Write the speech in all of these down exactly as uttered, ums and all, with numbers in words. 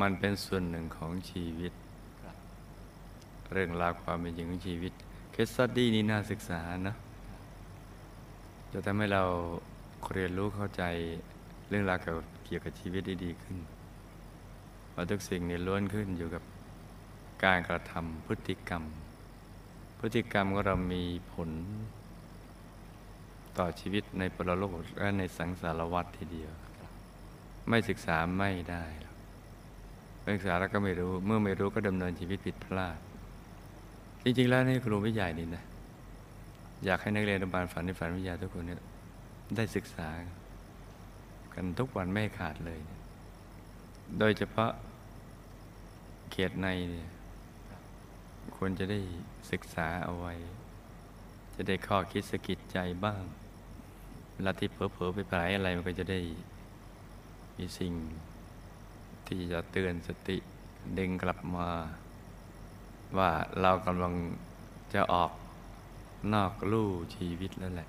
มันเป็นส่วนหนึ่งของชีวิตเรื่องราวความเป็นจริงของชีวิตเคสสตั๊ดดี้นี้น่าศึกษานะจะทำให้เราเรียนรู้เข้าใจเรื่องราวเกี่ยวกับชีวิตได้ดีขึ้นว่าทุกสิ่งนี้ล้วนขึ้นอยู่กับการกระทำพฤติกรรมพฤติกรรมของเรามีผลต่อชีวิตในปรโลกและในสังสารวัฏทีเดียวไม่ศึกษาไม่ได้ไม่ศึกษาแล้วก็ไม่รู้เมื่อไม่รู้ก็ดำเนินชีวิตผิดพลาดจริงๆแล้วนี่ครูวิทยานี่นะอยากให้นักเรียนอนุบาลฝันในฝันวิทยาทุกคนเนี่ยได้ศึกษากันทุกวันไม่ขาดเลยโดยเฉพาะเขตในเนี่ยควรจะได้ศึกษาเอาไว้จะได้ข้อคิดสะกิดใจบ้างเวลาที่เผลอๆไปไผลอะไรมันก็จะได้มีสิ่งที่จะเตือนสติเด้งกลับมาว่าเรากำลังจะออกนอกลู่ชีวิตแล้วแหละ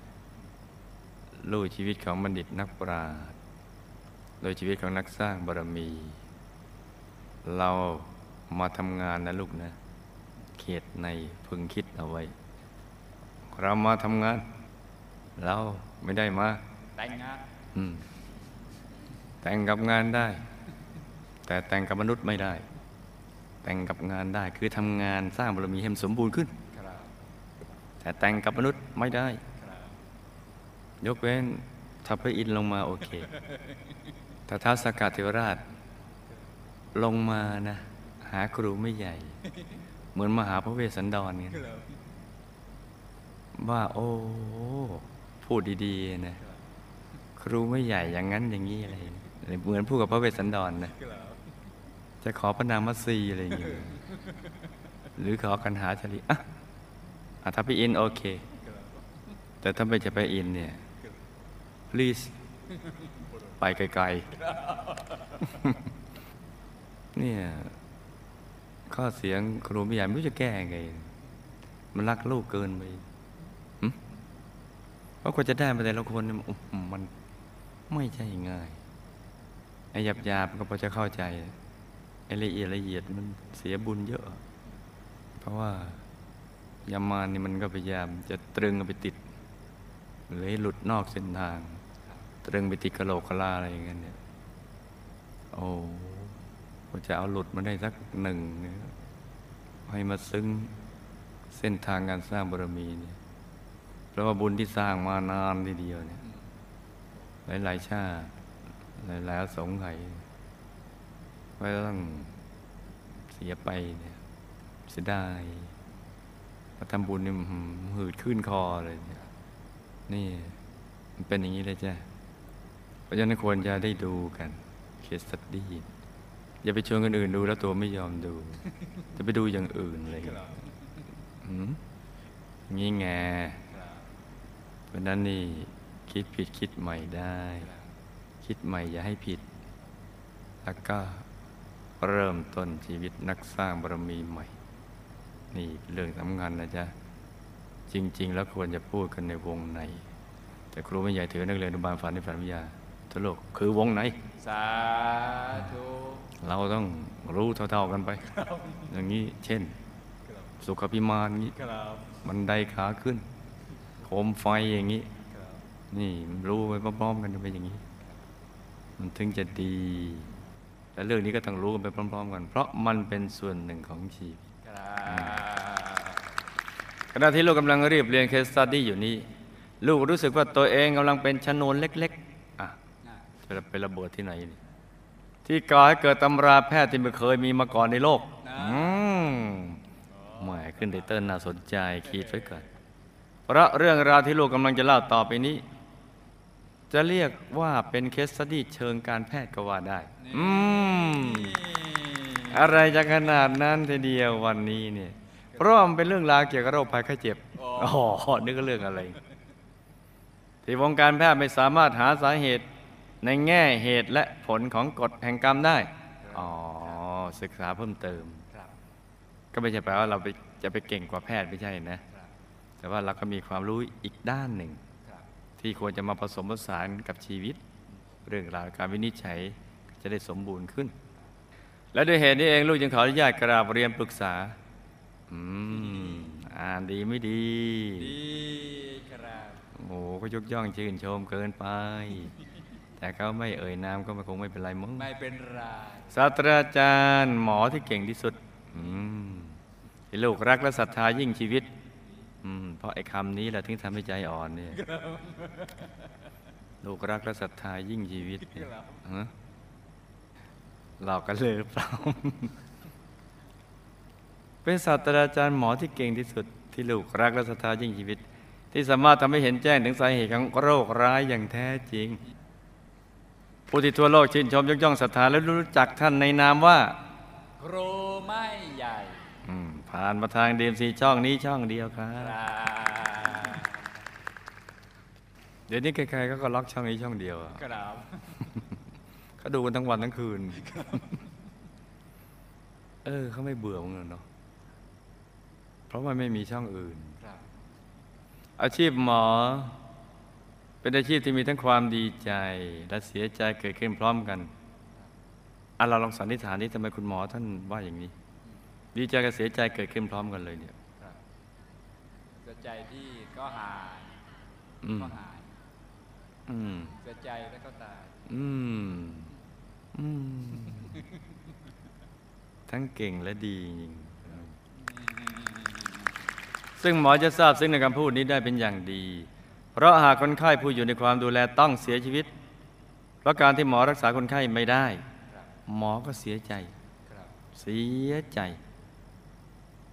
ลู่ชีวิตของบัณฑิตนักปราชญ์โดยชีวิตของนักสร้างบารมีเรามาทำงานนะลูกนะเขตในพึงคิดเอาไว้เรามาทำงานเราไม่ได้มาแต่งงานแต่งกับงานได้แต่แต่งกับมนุษย์ไม่ได้แต่งกับงานได้คือทำงานสร้างบารมีให้มันสมบูรณ์ขึ้นแต่แต่งกับมนุษย์ไม่ได้ยกเว้นถ้าพระอินทร์ลงมาโอเคถ้าท้าวสักกะเทวราชลงมานะหาครูไม่ใหญ่เหมือนมหาพระเวสสันดรเนี่ยว่าโอ้พูดดีๆนะครูไม่ใหญ่อย่างนั้นอย่างนี้อะไรเหมือนพูดกับพระเวสสันดรนะจะขอพระนามสีอะไรอย่างนี้หรือขอกันหาชลีอ่ะถ้าไปอินโอเคแต่ถ้าไม่จะไปอินเนี่ย please ไปไกลๆเนี่ยข้อเสียงครูไม่ใหญ่ไม่รู้จะแก้ไงมันรักลูกเกินไปเพราะกว่าจะได้มาแต่ละคนมันไม่ใช่ง่ายไอ้หยาบๆก็พอจะเข้าใจไอ้ละเอียดละเอียดมันเสียบุญเยอะเพราะว่ายามานนี่มันก็พยายามจะตรึงไปติดหรือหลุดนอกเส้นทางตรึงไปติดกะโหลกกะลาอะไรอย่างเงี้ยเนี่ยโอ้ก็จะเอาหลุดมาได้สักหนึ่งให้มาซึ้งเส้นทางการสร้างบารมีเนี่ยเพราะว่าบุญที่สร้างมานานทีเดียวเนี่ยหลายๆชาติหลายๆอสงไขยไม่ต้องเสียไปเนี่ยเสียดายพอทำบุญนี่หืดขึ้นคอเลยนี่มันเป็นอย่างนี้เลยจ้ะเพราะฉะนั้นควรจะได้ดูกันเคสตัดดี้อย่าไปชวนคนอื่นดูแล้วตัวไม่ยอมดูจะไปดูอย่างอื่นเลยงี้ไงเพราะนั้นนี่คิดผิดคิดใหม่ได้คิดใหม่อย่าให้ผิดแล้วก็เริ่มต้นชีวิตนักสร้างบารมีใหม่นี่เรื่องสำคัญนะจ๊ะจริงๆแล้วควรจะพูดกันในวงในแต่ครูไม่ใหญ่ถือนักเรียนอนุบาลฝันในฝันวิทยาทุโลกคือวงไหนสาธุเราต้องรู้เท่าๆกันไปอย่างนี้เช่นสุขภิมานอย่างนี้บันไดขาขึ้นโคมไฟอย่างนี้นี่รู้ไปพร้อมๆกันไปอย่างนี้มันถึงจะดีและเรื่องนี้ก็ต้องรู้กันไปพร้อมๆกันเพราะมันเป็นส่วนหนึ่งของชีวิตขณะที่ลูกกำลังรีบเรียนเคสสตั๊ดดี้อยู่นี้ลูกรู้สึกว่าตัวเองกำลังเป็นชนวนเล็กๆอ่ะจะไประเบิดที่ไหนที่ก่อให้เกิดตำราแพทย์ที่ไม่เคยมีมาก่อนในโลกอืมหมายขึ้นไตเติ้ลน่าสนใจคิดไว้ก่อนเพราะเรื่องราวที่ลูกกำลังจะเล่าต่อไปนี้จะเรียกว่าเป็นเคสสตั๊ดดี้เชิงการแพทย์ก็ว่าได้อืมอะไรจะขนาดนั้นทีเดียววันนี้เนี่ยเพราะมันเป็นเรื่องราวเกี่ยวกับโรคภัยไข้เจ็บอ๋อนี่ก็เรื่องอะไรที่วงการแพทย์ไม่สามารถหาสาเหตุในแง่เหตุและผลของกฎแห่งกรรมได้อ๋อศึกษาเพิ่มเติมก็ไม่ใช่แปลว่าเราไปจะไปเก่งกว่าแพทย์ไม่ใช่นะแต่ว่าเราก็มีความรู้อีกด้านหนึ่งที่ควรจะมาผสมผสานกับชีวิตเรื่องราวการวินิจฉัยจะได้สมบูรณ์ขึ้น และด้วยเหตุนี้เองลูกจึงขออนุญาตกราบเรียนปรึกษาอืมอ่านดีไม่ดีดีครับโอ้โหก็ยกย่องชื่นชมเกินไปแต่เขาไม่เอ่ยนามก็คงไม่เป็นไรมั้งไม่เป็นไรศาสตราจารย์หมอที่เก่งที่สุดที่ลูกรักและศรัทธายิ่งชีวิตเพราะไอ้คำนี้แหละถึงทำให้ใจอ่อนเนี่ยลูกรักและศรัทธายิ่งชีวิตหลอกกันเลยหรือเปล่าเป็นศาสตราจารย์หมอที่เก่งที่สุดที่ลูกรักและศรัทธายิ่งชีวิตที่สามารถทำให้เห็นแจ้งถึงสาเหตุของโรคร้ายอย่างแท้จริงผู้ที่ทั่วโลกชื่นชมยกย่องศรัทธาและรู้จักท่านในนามว่าครูไม่ใหญ่ผ่านมาทางเดมซีช่องนี้ช่องเดียวครับเดี๋ยวนี้ใครๆก็ล็อกช่องนี้ช่องเดียวกระดาบเขาดูกันทั้งวันทั้งคืนเออเขาไม่เบื่อมึงหรอกเนาะเพราะว่าไม่มีช่องอื่นอาชีพหมอเป็นอาชีพที่มีทั้งความดีใจและเสียใจเกิดขึ้นพร้อมกันอ่ะเราลองสันนิษฐานนี้ทำไมคุณหมอท่านว่าอย่างนี้ดีใจกับเสียใจเกิดขึ้นพร้อมกันเลยเนี่ยเสียใจที่ก็หายก็หายเสียใจแล้วก็ตายทั้งเก่งและดีจริงซึ่งหมอจะทราบซึ่งในคำพูดนี้ได้เป็นอย่างดีเพราะหากคนไข้ผู้อยู่ในความดูแลต้องเสียชีวิตเพราะการที่หมอรักษาคนไข้ไม่ได้หมอก็เสียใจเสียใจ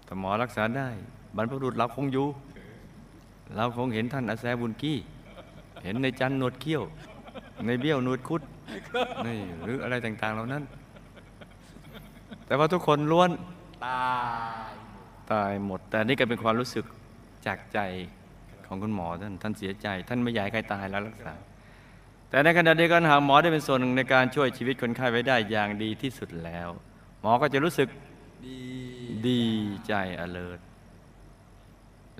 แต่หมอรักษาได้บรรพบุรุษเราคงอยู่เราคงเห็นท่านอาแซบุญกี้เห็นในจันหนวดเขี้ยวในเบี้ยวหนวดคุดนี่หรืออะไรต่างๆเหล่านั้นแต่ว่าทุกคนล้วนตายตายหมดแต่นี่ก็เป็นความรู้สึกจากใจของคุณหมอท่านท่านเสียใจท่านไม่อยากให้ใครตายแล้วรักษาแต่ในขณะเดียวกันหากหมอได้เป็นส่วนหนึ่งในการช่วยชีวิตคนไข้ไว้ได้อย่างดีที่สุดแล้วหมอก็จะรู้สึกดีใจ alert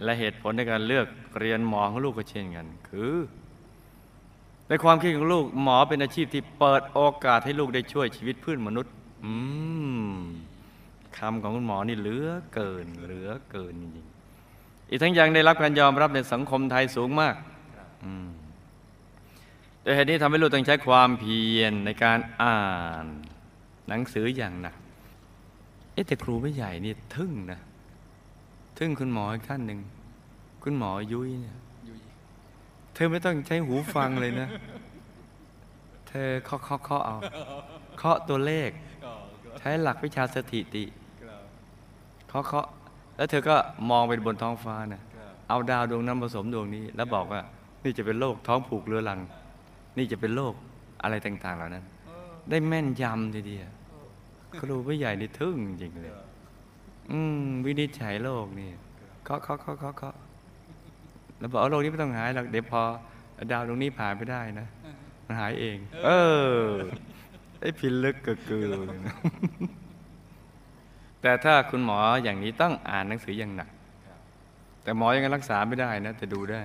และเหตุผลในการเลือกเรียนหมอของลูกก็เช่นกันคือในความคิดของลูกหมอเป็นอาชีพที่เปิดโอกาสให้ลูกได้ช่วยชีวิตเพื่อนมนุษย์อืมคำของคุณหมอนี่เหลือเกินเหลือเกินจริงๆอีกทั้งยังได้รับการยอมรับในสังคมไทยสูงมากอืมโดยเหตุนี้ทำให้ลูกต้องใช้ความเพียรในการอ่านหนังสืออย่างหนักเอ๊ะแต่ครูไม่ใหญ่นี่ทึ่งนะทึ่งคุณหมออีกท่านหนึ่งคุณหมอยุ้ยเนี่ยเธอไม่ต้องใช้หูฟังเลยนะเธอเคาะเคาะเคาะเอาเคาะตัวเลขใช้หลักวิชาสถิติเคาะเคาะแล้วเธอก็มองไปบนท้องฟ้านะเอาดาวดวงนั้นผสมดวงนี้แล้วบอกว่านี่จะเป็นโรคท้องผูกเรื้อรังนี่จะเป็นโรคอะไรต่างๆเหล่านั้นได้แม่นยำทีเดียวครูผู้ใหญ่นี่ทึ่งจริงเลยอืมวินิจฉัยโรคนี่เคาะเคาะเคาะเคาะเคาะแล้วบอกเอาโรคนี้ไม่ต้องหายหรอกเดี๋ยวพอดาวตรงนี้ผ่านไปได้นะมันหายเองเออไอ้พิลึกเกือแต่ถ้าคุณหมออย่างนี้ต้องอ่านหนังสืออย่างหนักแต่หมอยังรักษาไม่ได้นะแต่ดูได้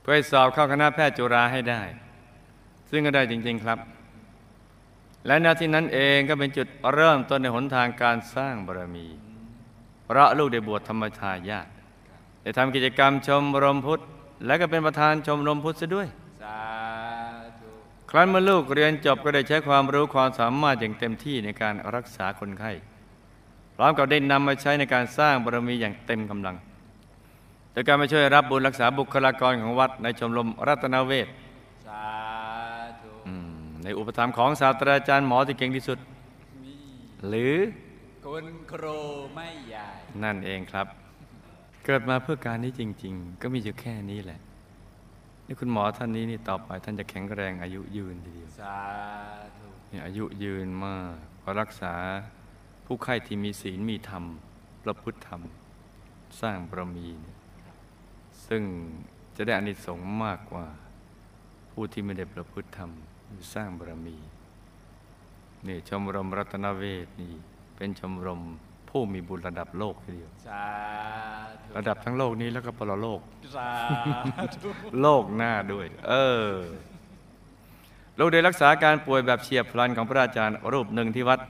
เพื่อสอบเข้าคณะแพทย์จุฬาให้ได้ซึ่งก็ได้จริงๆครับและนาทีนั้นเองก็เป็นจุดเริ่มต้นในหนทางการสร้างบารมีพระลูกได้บวชธรรมทายาทได้ทำกิจกรรมชมรมพุทธและก็เป็นประธานชมรมพุทธซะด้วยครั้นเมื่อลูกเรียนจบก็ได้ใช้ความรู้ความสามารถอย่างเต็มที่ในการรักษาคนไข้พร้อมกับได้นำมาใช้ในการสร้างบารมีอย่างเต็มกำลังโดยการมาช่วยรับบุญรักษาบุคลากรของวัดในชมรมรัตนเวชในอุปถัมภ์ของศาสตราจารย์หมอที่เก่งที่สุดหรือคนโครไม่ใหญ่นั่นเองครับเกิดมาเพื่อการนี้จริงๆก็มีอยู่แค่นี้แหละนี่คุณหมอท่านนี้นี่ต่อไปท่านจะแข็งแรงอายุยืนทีเดียวสาธุนี่อายุยืนมากเพราะรักษาผู้ไข้ที่มีศีลมีธรรมประพฤติธรรมสร้างบารมีซึ่งจะได้อานิสงส์มากกว่าผู้ที่ไม่ได้ประพฤติธรรมสร้างบารมีนี่ชมรมรัตนเวชนี่เป็นชมรมผู้มีบุญระดับโลกทีเดียวระดับทั้งโลกนี้แล้วก็ปรโลกโลกหน้าด้วยเออลูกได้รักษาการป่วยแบบเฉียบพลันของพระอาจารย์รูปหนึ่งที่วัด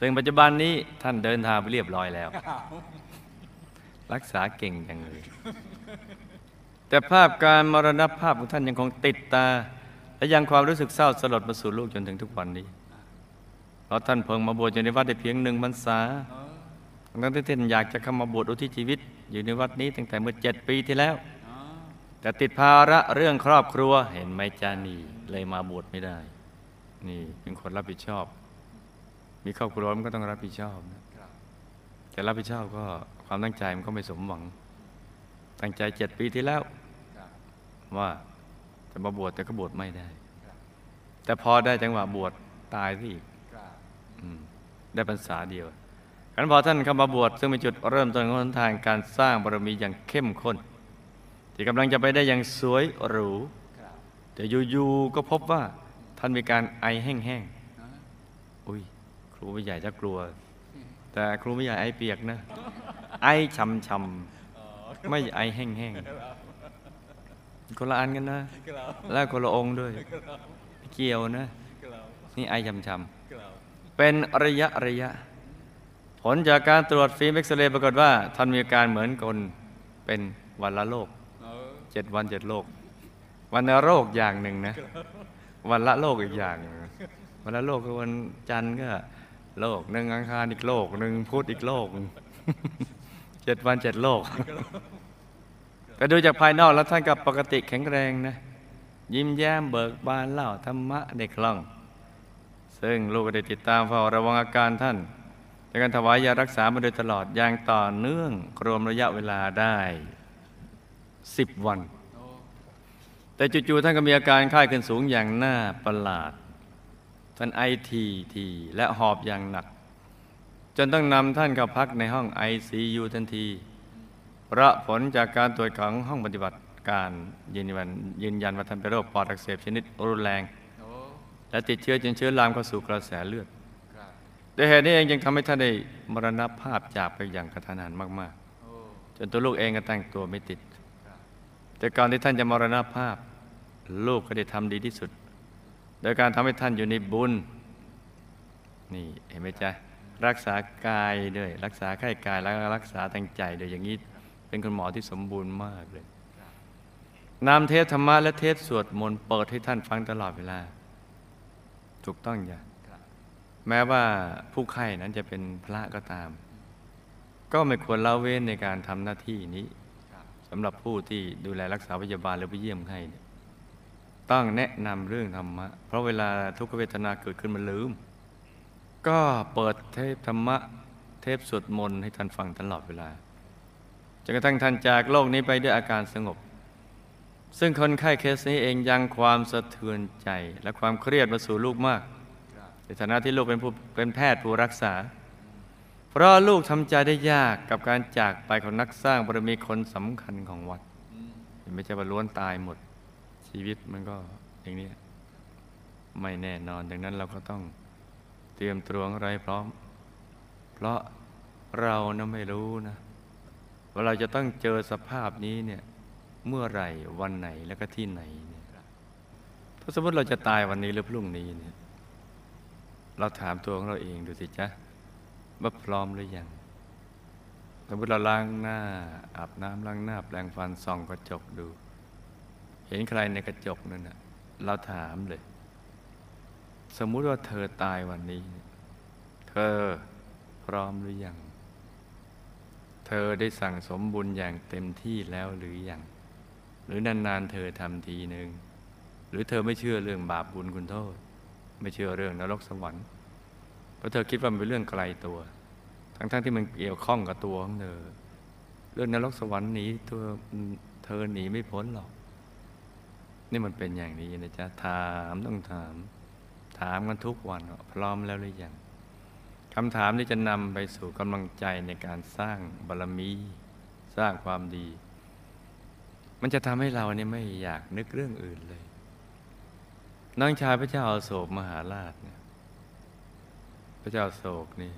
ซึ่งปัจจุบันนี้ท่านเดินทางไปเรียบร้อยแล้วรักษาเก่งอย่างเลยแต่ภาพการมรณภาพของท่านยังคงติดตาและยังความรู้สึกเศร้าสลดมาสู่ลูกจนถึงทุกวันนี้เพราะท่านเพิ่งมาบวชอยู่ในวัดได้เพียงหนึ่งพรรษาตั้งแต่ท่านอยากจะเข้ามาบวชอุทิศชีวิตอยู่ในวัดนี้ตั้งแต่เมื่อเจ็ดปีที่แล้วแต่ติดภาระเรื่องครอบครัวเห็นไหมจานีเลยมาบวชไม่ได้นี่เป็นคนรับผิดชอบมีครอบครัวมันก็ต้องรับผิดชอบนะแต่รับผิดชอบก็ความตั้งใจมันก็ไม่สมหวังตั้งใจเจ็ดปีที่แล้วว่าจะมาบวชแต่ก็บวชไม่ได้แต่พอได้จังหวะบวชตายซะอีกได้พรรษาเดียวขันพอท่านเข้ามาบวชซึ่งเป็นจุดเริ่มต้นของหนทางการสร้างบารมีอย่างเข้มข้นที่กำลังจะไปได้อย่างสวยหรูแต่อยู่ๆก็พบว่าท่านมีการไอแห้งๆอุ้ยครูผู้ใหญ่จะกลัวแต่ครูผู้ใหญ่ไอเปียกนะไอช้ำๆไม่ไอแห้งๆคนละอันกันนะและคนละองค์ด้วยเกี่ยวนะนี่ไอช้ำๆเป็นระยะระยะผลจากการตรวจฟิล์มเอ็กซเรย์ปรากฏว่าท่านมีอาการเหมือนคนเป็นวันละโรคเจ็ดวันเจ็ดโรควันละโรคอย่างหนึ่งนะวันละโรคอีกอย่างวันละโรคคือวันจันทร์ก็โรคหนึ่งอังคารอีกโรคหนึ่งพุธอีกโรคเจ็ดวันเจ็ดโรคแต่ดูจากภายนอกแล้วท่านกับปกติแข็งแรงนะยิ้มแย้มเบิกบานเล่าธรรมะได้คล่องซึ่งลูกก็ได้ติดตามเฝ้าระวังอาการท่านในการถวายยารักษามาโดยตลอดอย่างต่อเนื่องรวมระยะเวลาได้สิบวันแต่จู่ๆท่านก็มีอาการไข้ขึ้นสูงอย่างน่าประหลาดท่านไอทีทีและหอบอย่างหนักจนต้องนำท่านเข้าพักในห้อง ไอ ซี ยู ทันทีเพราะผลจากการตรวจของห้องปฏิบัติการยืนยันยืนยันว่าท่านเป็นโรคปอดอักเสบชนิดรุนแรงและติดเชื้อจนเชื้อลามเข้าสู่กระแสเลือดด้วยเหตุนี้เองยังทำให้ท่านได้มรณภาพจากไปอย่างกระทันหันมากๆจนตัวลูกเองก็ตั้งตัวไม่ติดแต่ก่อนที่ท่านจะมรณภาพลูกก็ได้ทำดีที่สุดโดยการทำให้ท่านอยู่ในบุญนี่เห็นไหมจ๊ะรักษากายด้วยรักษาไข้กายแล้วรักษาทางใจโดยอย่างนี้เป็นคุณหมอที่สมบูรณ์มากเลยนำเทศธรรมะและเทศสวดมนต์เปิดให้ท่านฟังตลอดเวลาถูกต้องจ้ะแม้ว่าผู้ไข้นั้นจะเป็นพระก็ตามก็ไม่ควรละเว้นในการทำหน้าที่นี้สำหรับผู้ที่ดูแลรักษาพยาบาลหรือผู้เยี่ยมไข้ต้องแนะนำเรื่องธรรมะเพราะเวลาทุกขเวทนาเกิดขึ้นมันลืมก็เปิดเทปธรรมะเทปสวดมนต์ให้ท่านฟังตลอดเวลาจนกระทั่งท่านจากโลกนี้ไปด้วยอาการสงบซึ่งคนไข้เคสนี้เองยังความสะเทือนใจและความเครียดมาสู่ลูกมากในฐานะที่ลูกเป็นผู้เป็นแพทย์ผู้รักษาเพราะลูกทำใจได้ยากกับการจากไปของนักสร้างบารมีคนสำคัญของวัดไม่ใช่ว่าล้วนตายหมดชีวิตมันก็อย่างนี้ไม่แน่นอนดังนั้นเราก็ต้องเตรียมตัวอะไรพร้อมเพราะเรานะไม่รู้นะว่าเราจะต้องเจอสภาพนี้เนี่ยเมื่อไหร่วันไหนแล้วก็ที่ไหนเนี่ยถ้าสมมติเราจะตายวันนี้หรือพรุ่งนี้เนี่ยเราถามตัวของเราเองดูสิจ๊ะว่าพร้อมหรือยังสมมติเราล้างหน้าอาบน้ำล้างหน้าแปรงฟันส่องกระจกดูเห็นใครในกระจกนั่นน่ะเราถามเลยสมมุติว่าเธอตายวันนี้เธอพร้อมหรือยังเธอได้สั่งสมบุญอย่างเต็มที่แล้วหรือยังหรือนานๆเธอทำทีหนึ่งหรือเธอไม่เชื่อเรื่องบาปบุญคุณโทษไม่เชื่อเรื่องนรกสวรรค์เพราะเธอคิดว่ามันเป็นเรื่องไกลตัวทั้งๆที่มันเกี่ยวข้องกับตัวของเธอเรื่องนรกสวรรค์หนีตัวเธอหนีไม่พ้นหรอกนี่มันเป็นอย่างนี้นะจ๊ะถามต้องถามถามกันทุกวันพร้อมแล้วหรือยังคำถามนี้จะนำไปสู่กำลังใจในการสร้างบารมีสร้างความดีมันจะทำให้เราเนี่ยไม่อยากนึกเรื่องอื่นเลยน้องชายพระเจ้าอโศกมหาราชเนี่ยพระเจ้าอโศกนี่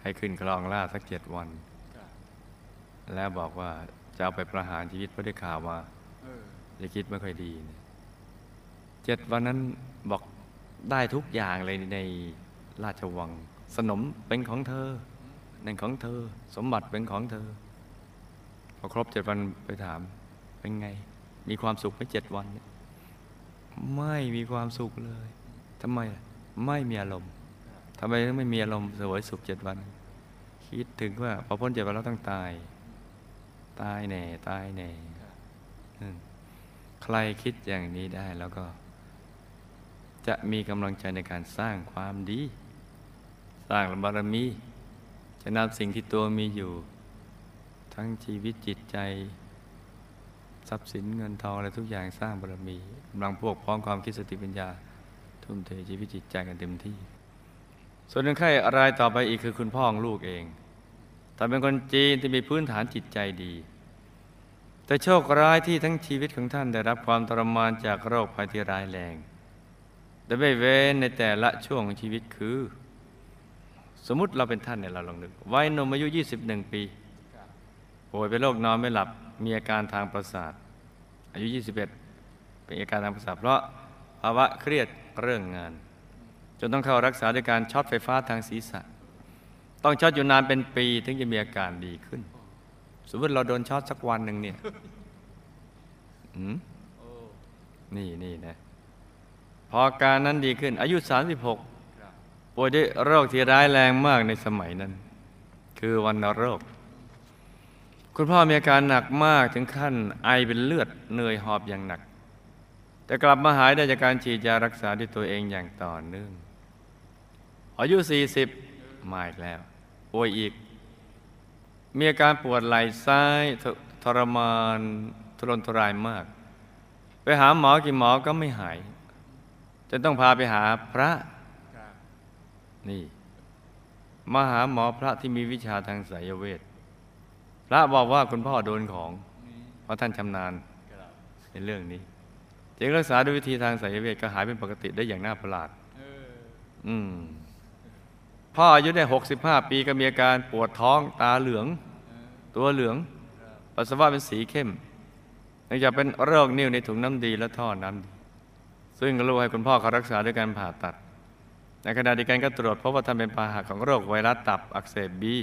ให้ขึ้นครองราชสักเจ็ดวันแล้วบอกว่าจะเอาไปประหารชีวิตเพราะได้ข่าวว่าจะคิดไม่ค่อยดีเจ็ดวันนั้นบอกได้ทุกอย่างเลยใน ราชวังสนมเป็นของเธอนั่นของเธอสมบัติเป็นของเธอพอครบเจ็ดวันไปถามเป็นไงมีความสุขไหมเจ็ดวันไม่มีความสุขเลยทำไมไม่มีอารมณ์ทำไมถึงไม่มีอารมณ์เสวยสุขเจ็ดวันคิดถึงว่าพอพ้นเจ็ดวันแล้วต้องตายตายแน่ตายแน่ใครคิดอย่างนี้ได้แล้วก็จะมีกำลังใจในการสร้างความดีสร้างบารมีจะนำสิ่งที่ตัวมีอยู่ทั้งชีวิตจิตใจทรัพย์สินเงินทองอะไรทุกอย่างสร้างบารมีกำลังพวกพร้อมความคิดสติปัญญาทุ่มเทชีวิตจิตใจกันเต็มที่ส่วนคนไข้รายต่อไปอีกคือคุณพ่อของลูกเองแต่เป็นคนจีนที่มีพื้นฐานจิตใจดีแต่โชคร้ายที่ทั้งชีวิตของท่านได้รับความทรมานจากโรคภัยที่ร้ายแรงแต่ไม่เว้นในแต่ละช่วงของชีวิตคือสมมุติเราเป็นท่านเนี่ยเราลองนึกวัยหนุ่มอายุยี่สิบเอ็ดปีป่วยเป็นโรคนอนไม่หลับมีอาการทางประสาทอายุยี่สิบเอ็ดเป็นอาการทางประสาทเพราะภาวะเครียดเรื่องงานจนต้องเข้ารักษาด้วยการช็อตไฟฟ้าทางศีรษะต้องช็อตอยู่นานเป็นปีถึงจะมีอาการดีขึ้นสมมติเราโดนช็อตสักวันหนึ่งเนี่ยอืมนี่นี่นะพออาการนั้นดีขึ้นอายุสามสิบหกป่วยด้วยโรคที่ร้ายแรงมากในสมัยนั้นคือวัณโรคคุณพ่อมีอาการหนักมากถึงขั้นไอเป็นเลือดเหนื่อยหอบอย่างหนักแต่กลับมาหายได้จากการฉีดยารักษาด้วยตัวเองอย่างต่อเนื่องอายุสี่สิบมาอีกแล้วป่วยอีกมีอาการปวดไหล่ซ้ายทรมานทุรนทุรายมากไปหาหมอกี่หมอก็ไม่หายจนต้องพาไปหาพระนี่มาหาหมอพระที่มีวิชาทางไสยเวทพระบอกว่าคุณพ่อโดนของเพราะท่านชำนาญในเรื่องนี้จึงรักษาด้วยวิธีทางไสยเวทก็หายเป็นปกติได้อย่างน่าประหลาดอืมพ่ออายุได้หกสิบห้าปีก็มีอาการปวดท้องตาเหลืองตัวเหลืองปัสสาวะเป็นสีเข้มเนื่องจากเป็นโรคนิ่วในถุงน้ำดีและท่อน้ำดีซึ่งก็รู้ให้คุณพ่อเขารักษาด้วยการผ่าตัดในขณะเดียวกันก็ตรวจพบว่าท่านเป็นพาหะของโรคไวรัสตับอักเสบบี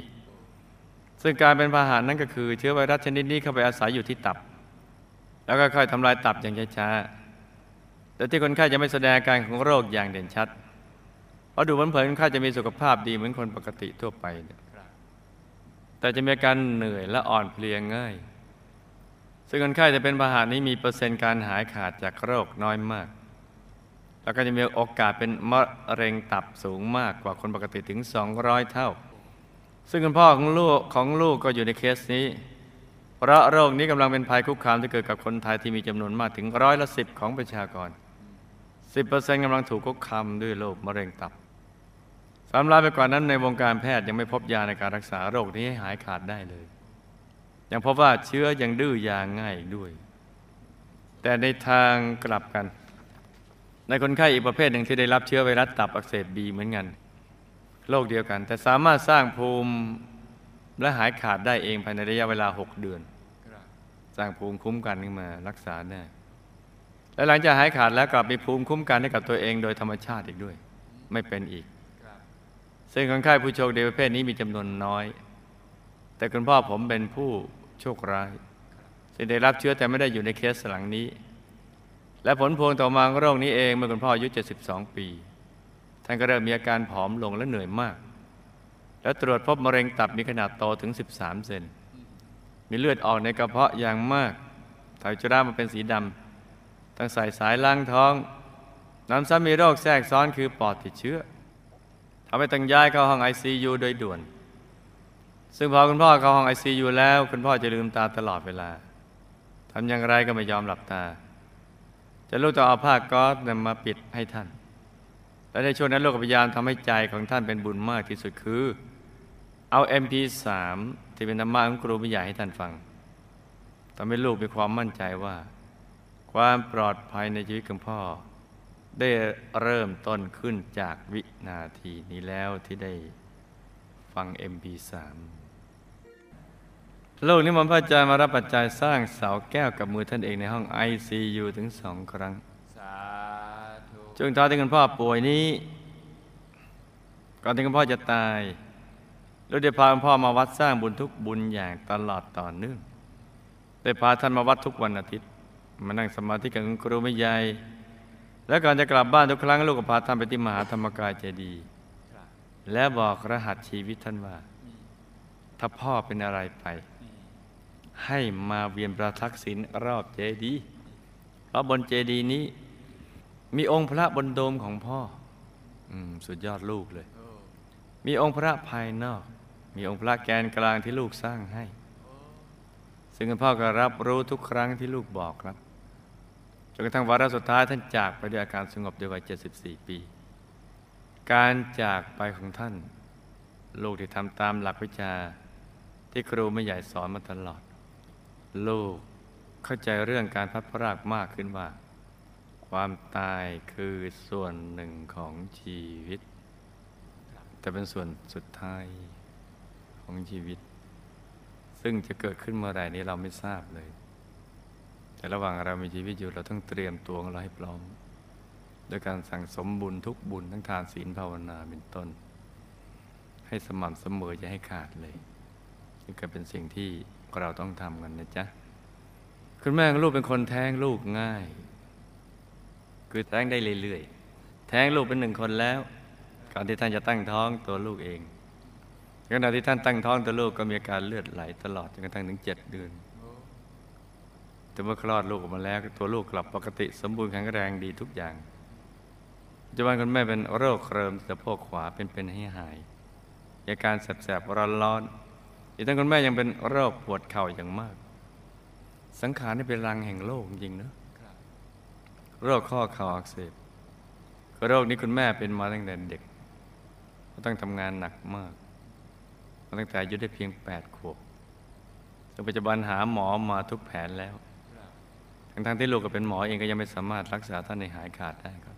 ซึ่งการเป็นพาหะนั้นก็คือเชื้อไวรัสชนิดนี้เข้าไปอาศัยอยู่ที่ตับแล้วก็ค่อยทำลายตับอย่างช้าๆแต่ที่คนไข้จะไม่แสดงอาการของโรคอย่างเด่นชัดพอดูเผินๆคนไข้จะมีสุขภาพดีเหมือนคนปกติทั่วไปแต่จะมีอาการเหนื่อยและอ่อนเพลียง่ายซึ่งคนไข้จะเป็นพาหะนี้มีเปอร์เซ็นต์การหายขาดจากโรคน้อยมากแล้วก็จะมีโอกาสเป็นมะเร็งตับสูงมากกว่าคนปกติถึงสองร้อยเท่าซึ่งคุณพ่อของลูกของลูกก็อยู่ในเคสนี้เพราะโรคนี้กำลังเป็นภัยคุกคามที่เกิดกับคนไทยที่มีจำนวนมากถึงร้อยละสิบของประชากร สิบเปอร์เซ็นต์ กำลังถูกคุกคามด้วยโรคมะเร็งตับสามล้านไปกว่านั้นในวงการแพทย์ยังไม่พบยาในการรักษาโรคนี้ให้หายขาดได้เลยยังพบว่าเชื้อยังดื้อยาง่ายด้วยแต่ในทางกลับกันในคนไข้อีกประเภทหนึ่งที่ได้รับเชื้อไวรัสตับอักเสบบีเหมือนกันโรคเดียวกันแต่สามารถสร้างภูมิและหายขาดได้เองภายในระยะเวลาหกเดือนสร้างภูมิคุ้มกันขึ้นมารักษาได้และหลังจากหายขาดแล้วกลับมีภูมิคุ้มกันให้กับตัวเองโดยธรรมชาติอีกด้วยไม่เป็นอีกซึ่งคนไข้ผู้โชคดีประเภทนี้มีจำนวนน้อยแต่คุณพ่อผมเป็นผู้โชคร้ายที่ได้รับเชื้อแต่ไม่ได้อยู่ในเคสหลังนี้และผลพวงต่อมาของโรคนี้เองเมื่อคุณพ่ออายุเจ็ดสิบสองปีท่านก็เริ่มมีอาการผอมลงและเหนื่อยมากและตรวจพบมะเร็งตับมีขนาดโตถึงสิบสามเซนมีเลือดออกในกระเพาะอย่างมากถ่ายอุจจาระมาเป็นสีดำต้องใส่สายล้างท้องน้ำซ้ำมีโรคแทรกซ้อนคือปอดติดเชื้อเอาไปต้องย้ายเข้าห้อง ไอ ซี ยู โดยด่วนซึ่งพอคุณพ่อเข้าห้อง ไอ ซี ยู แล้วคุณพ่อจะลืมตาตลอดเวลาทำอย่างไรก็ไม่ยอมหลับตาจะลูกต้องเอาผ้าก๊อซมาปิดให้ท่านและในช่วงนั้นโลกพยายามทำให้ใจของท่านเป็นบุญมากที่สุดคือเอา เอ็ม พี สาม ที่เป็นธรรมะของครูผู้ใหญ่ให้ท่านฟังทำให้ลูกมีความมั่นใจว่าความปลอดภัยในชีวิตของพ่อได้เริ่มต้นขึ้นจากวินาทีนี้แล้วที่ได้ฟัง เอ็ม พี สาม ลูกนิมนต์พระอาจารย์มารับปัจจัยสร้างเสาแก้วกับมือท่านเองในห้อง ไอ ซี ยู ถึงสองครั้งจงท้าที่คุณพ่อป่วยนี้ ก่อนที่คุณพ่อจะตายเราได้พาคุณพ่อมาวัดสร้างบุญทุกบุญอย่างตลอดต่อเนื่องได้พาท่านมาวัดทุกวันอาทิตย์มานั่งสมาธิกับคุณครูแม่ใหญ่และก่อนจะกลับบ้านทุกครั้งลูกก็พาท่านไปที่มหาธรรมกายเจดีย์และบอกรหัสชีวิตท่านว่าถ้าพ่อเป็นอะไรไปให้มาเวียนประทักษิณรอบเจดีย์เพราะบนเจดีย์นี้มีองค์พระบนโดมของพ่ออืมสุดยอดลูกเลยมีองค์พระภายนอกมีองค์พระแกนกลางที่ลูกสร้างให้ซึ่งพ่อก็รับรู้ทุกครั้งที่ลูกบอกครับจนกระทั่งวาระสุดท้ายท่านจากไปด้วยอาการสงบด้วยวัยเจ็ดสิบสี่ปีการจากไปของท่านลูกที่ทำตามหลักวิชาที่ครูแม่ใหญ่สอนมาตลอดลูกเข้าใจเรื่องการพัดพรากมากขึ้นว่าความตายคือส่วนหนึ่งของชีวิตแต่เป็นส่วนสุดท้ายของชีวิตซึ่งจะเกิดขึ้นเมื่อไหร่นี้เราไม่ทราบเลยแต่ระหว่างเรามีชีวิตอยู่เราต้องเตรียมตัวของเราให้พร้อมโดยการสั่งสมบุญทุกบุญทั้งทานศีลภาวนาเป็นต้นให้สม่ำเสมอจะให้ขาดเลยซึ่งก็เป็นสิ่งที่เราต้องทำกันนะจ๊ะคุณแม่ลูกเป็นคนแท้งลูกง่ายคือแท้งได้เรื่อยๆแท้งลูกเป็นหนึ่งคนแล้วก่อนที่ท่านจะตั้งท้องตัวลูกเองขณะที่ท่านตั้งท้องตัวลูกก็มีอาการเลือดไหลตลอดจนกระทั่งถึงเจ็ดเดือนแต่เมื่อคลอดลูกออกมาแล้วตัวลูกกลับปกติสมบูรณ์แข็งแรงดีทุกอย่างปัจจุบันคุณแม่เป็นโรคเกริ่มสะโพกขวาเป็นๆให้หายอาการแสบๆร้อนๆอีกทั้งคุณแม่ยังเป็นโรคปวดเข่าอย่างมากสังขารนี่เป็นรังแห่งโรคจริงๆนะโรคข้อเข่าอักเสบโรคนี้คุณแม่เป็นมาตั้งแต่เด็กก็ต้องทำงานหนักมากตั้งแต่อายุได้เพียงแปดขวบจนปัจจุบันหาหมอมาทุกแผนแล้วทั้งๆที่ลูกก็เป็นหมอเองก็ยังไม่สามารถรักษาท่านให้หายขาดได้ครับ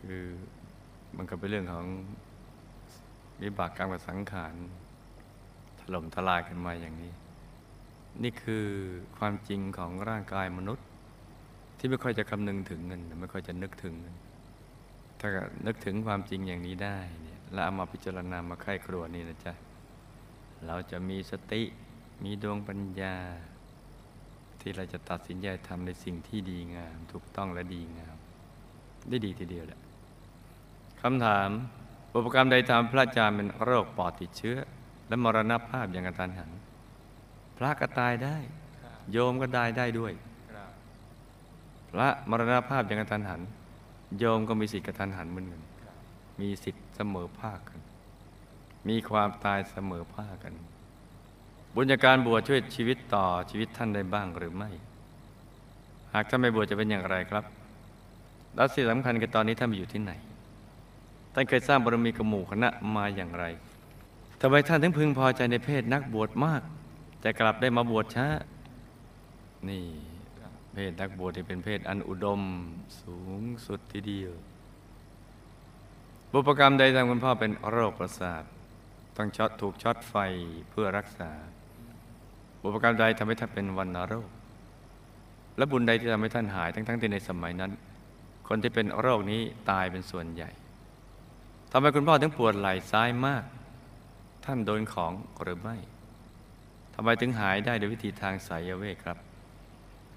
คือมันก็เป็นเรื่องของวิบากกรรมกับสังขารถล่มทลายกันมาอย่างนี้นี่คือความจริงของร่างกายมนุษย์ที่ไม่ค่อยจะคำนึงถึงกันไม่ค่อยจะนึกถึงกันถ้านึกถึงความจริงอย่างนี้ได้เนี่ยแล้วเอามาพิจารณามาไข้ครัวนี่นะจ๊ะเราจะมีสติมีดวงปัญญาที่เราจะตัดสินใจทำในสิ่งที่ดีงามถูกต้องและดีงามได้ดีทีเดียวแหละคำถามอุปกรรมใดทำพระอาจารย์เป็นโรคปอดติดเชื้อและมรณภาพอย่างกระทันหันพระก็ตายได้โยมก็ได้ได้ด้วยพระมรณภาพอย่างกระทันหันโยมก็มีสิทธิ์กระทันหันเหมือนกันมีสิทธิ์เสมอภาคกันมีความตายเสมอภาคกันบุญจากการบวชช่วยชีวิตต่อชีวิตท่านได้บ้างหรือไม่หากท่านไม่บวชจะเป็นอย่างไรครับและสิ่งสำคัญคือตอนนี้ท่านอยู่ที่ไหนท่านเคยสร้างบารมีกับหมู่คณะมาอย่างไรทำไมท่านถึงพึงพอใจในเพศนักบวชมากแต่กลับได้มาบวชช้านี่เพศนักบวชที่เป็นเพศอันอุดมสูงสุดทีเดียวบุพกรรมใดทำคุณพ่อเป็นโรคประสาทต้องช็อตถูกช็อตไฟเพื่อรักษาบุพกรรมใดทำให้ท่านเป็นวัณโรคและบุญใดที่ทำให้ท่านหายทั้งๆที่ในสมัยนั้นคนที่เป็นโรคนี้ตายเป็นส่วนใหญ่ทำให้คุณพ่อถึงปวดไหล่ซ้ายมากท่านโดนของหรือไม่ทำไมถึงหายได้โดยวิธีทางไสยเวทครับ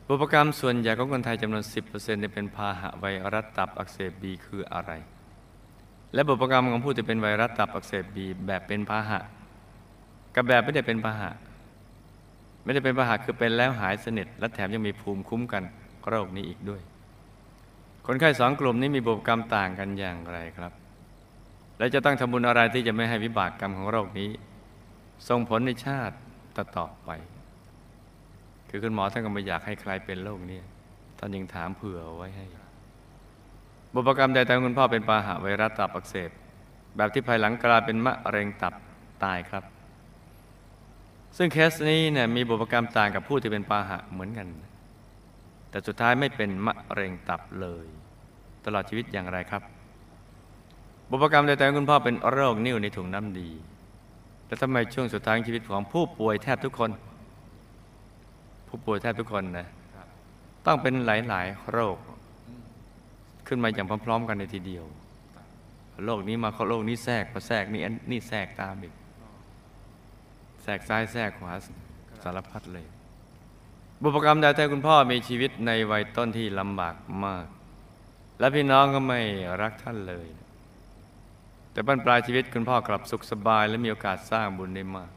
บุพกรรมส่วนใหญ่ของคนไทยจำนวน สิบเปอร์เซ็นต์ เป็นพาหะไวรัสตับอักเสบบีคืออะไรและบุพกรรมของผู้ที่เป็นไวรัสตับอักเสบบีแบบเป็นพาหะกับแบบไม่ได้เป็นพาหะไม่ได้เป็นพาหะคือเป็นแล้วหายสนิทและแถมยังมีภูมิคุ้มกันโรคนี้อีกด้วยคนไข้สองกลุ่มนี้มีบุพกรรมต่างกันอย่างไรครับและจะต้องทำบุญอะไรที่จะไม่ให้วิบากกรรมของโรคนี้ส่งผลในชาติต่อไปคือคุณหมอท่านก็ไม่อยากให้ใครเป็นโรคนี้ท่านยังถามเผื่อไว้ให้บุพกรรมใดแต่คุณพ่อเป็นพาหะไวรัสตับอักเสบแบบที่ภายหลังกลายเป็นมะเร็งตับตายครับซึ่งเคสนี้เนี่ยมีบุพกรรมต่างกับผู้ที่เป็นพาหะเหมือนกันแต่สุดท้ายไม่เป็นมะเร็งตับเลยตลอดชีวิตอย่างไรครับบุพกรรมใดแต่คุณพ่อเป็นโรคนิ่วในถุงน้ำดีแต่ทำไมช่วงสุดท้ายชีวิตของผู้ป่วยแทบทุกคนผู้ป่วยแทบทุกคนนะต้องเป็นหลายๆโรคขึ้นมาอย่างพร้อมๆกันในทีเดียว โลกนี้มาเขาโลกนี้แทรกมาแทรกนี่นี่แทรกตามอีกแทรกซ้ายแทรกขวาสารพัดเลยบุพกรรมดาวแท้คุณพ่อมีชีวิตในวัยต้นที่ลำบากมากและพี่น้องก็ไม่รักท่านเลยแต่บั้นปลายชีวิตคุณพ่อกลับสุขสบายและมีโอกาสสร้างบุญได้มาก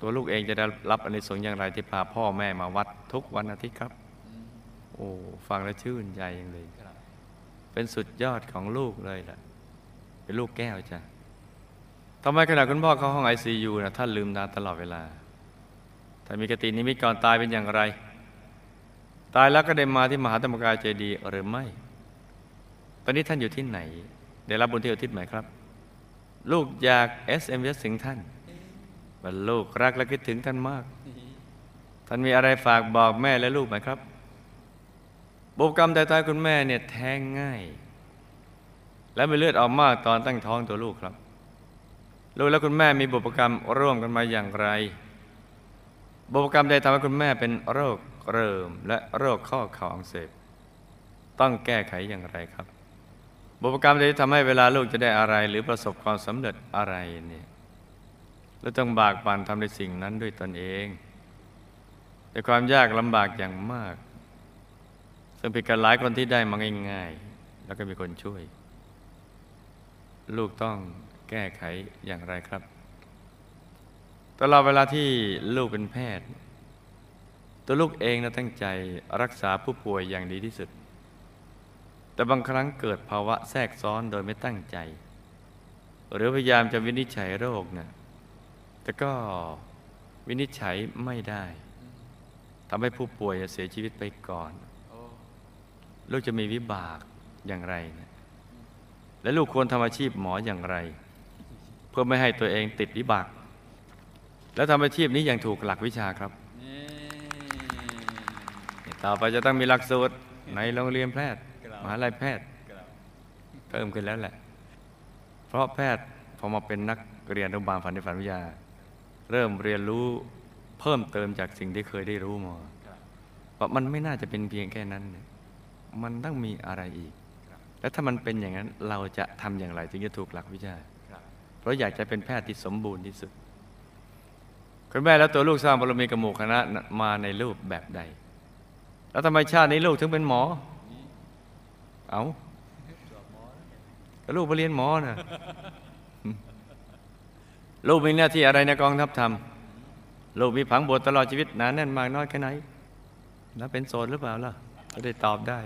ตัวลูกเองจะได้รับอานิสงส์อย่างไรที่พาพ่อแม่มาวัดทุกวันอาทิตย์ครับโอ้ฟังแล้วชื่นใจอย่างเลยเป็นสุดยอดของลูกเลยล่ะเป็นลูกแก้วจ้ะทำไมขณะคุณพ่อเข้าห้อง ไอ ซี ยู นะท่านลืมตาตลอดเวลาถ้ามีกตินิมิตก่อนตายเป็นอย่างไรตายแล้วก็ได้มาที่มหาธรรมกายเจดีย์หรือไม่ตอนนี้ท่านอยู่ที่ไหนได้รับบุญที่อุทิศไหมครับลูกอยาก เอส เอ็ม เอส ถึงท่านว่าลูกรักและคิดถึงท่านมากท่านมีอะไรฝากบอกแม่และลูกไหมครับบุพกรรมตายๆคุณแม่เนี่ยแท้งง่ายและมีเลือดออกมากตอนตั้งท้องตัวลูกครับลูกและคุณแม่มีบุพกรรมร่วมกันมาอย่างไรบุพกรรมใดทำให้คุณแม่เป็นโรคเริมและโรคข้อเข่าอักเสบต้องแก้ไขอย่างไรครับบุพกรรมใดทำให้เวลาลูกจะได้อะไรหรือประสบความสำเร็จอะไรเนี่ยเราต้องบากบั่นทำในสิ่งนั้นด้วยตนเองแต่ความยากลำบากอย่างมากซึ่งผิดกับหลายคนที่ได้มาง่ายๆแล้วก็มีคนช่วยลูกต้องแก้ไขอย่างไรครับตลอดเวลาที่ลูกเป็นแพทย์ตัวลูกเองนะตั้งใจรักษาผู้ป่วยอย่างดีที่สุดแต่บางครั้งเกิดภาวะแทรกซ้อนโดยไม่ตั้งใจหรือพยายามจะวินิจฉัยโรคนะแต่ก็วินิจฉัยไม่ได้ทำให้ผู้ป่วยเสียชีวิตไปก่อนลูกจะมีวิบากอย่างไรนะและลูกควรทำอาชีพหมออย่างไรเพื่อไม่ให้ตัวเองติดวิบากแล้วทำอาชีพนี้อย่างถูกหลักวิชาครับต่อไปจะต้องมีหลักสูตรในโรงเรียนแพทย์มหาลัยแพทย์เพิ่มขึ้นแล้วแหละเพราะแพทย์พอมาเป็นนักเรียนโรงพยาบาลฝันในฝันวิทยาเริ่มเรียนรู้เพิ่มเติมจากสิ่งที่เคยได้รู้มาเพราะมันไม่น่าจะเป็นเพียงแค่นั้นมันต้องมีอะไรอีกและถ้ามันเป็นอย่างนั้นเราจะทำอย่างไรถึงจะถูกหลักวิชาเพราะอยากจะเป็นแพทย์ที่สมบูรณ์ที่สุดคุณแม่และตัวลูกสร้างบารมีกับหมู่คณะมาในรูปแบบใดแล้วทำไมชาตินี้ลูกถึงเป็นหมอเอาลูกไปเรียนหมอนะลูกมีหน้าที่อะไรในกองทัพธรรมลูกมีผังบทตลอดชีวิตหนาแน่นมากน้อยแค่ไหนแล้วเป็นโสดหรือเปล่าล่ะก็ได้ตอบได้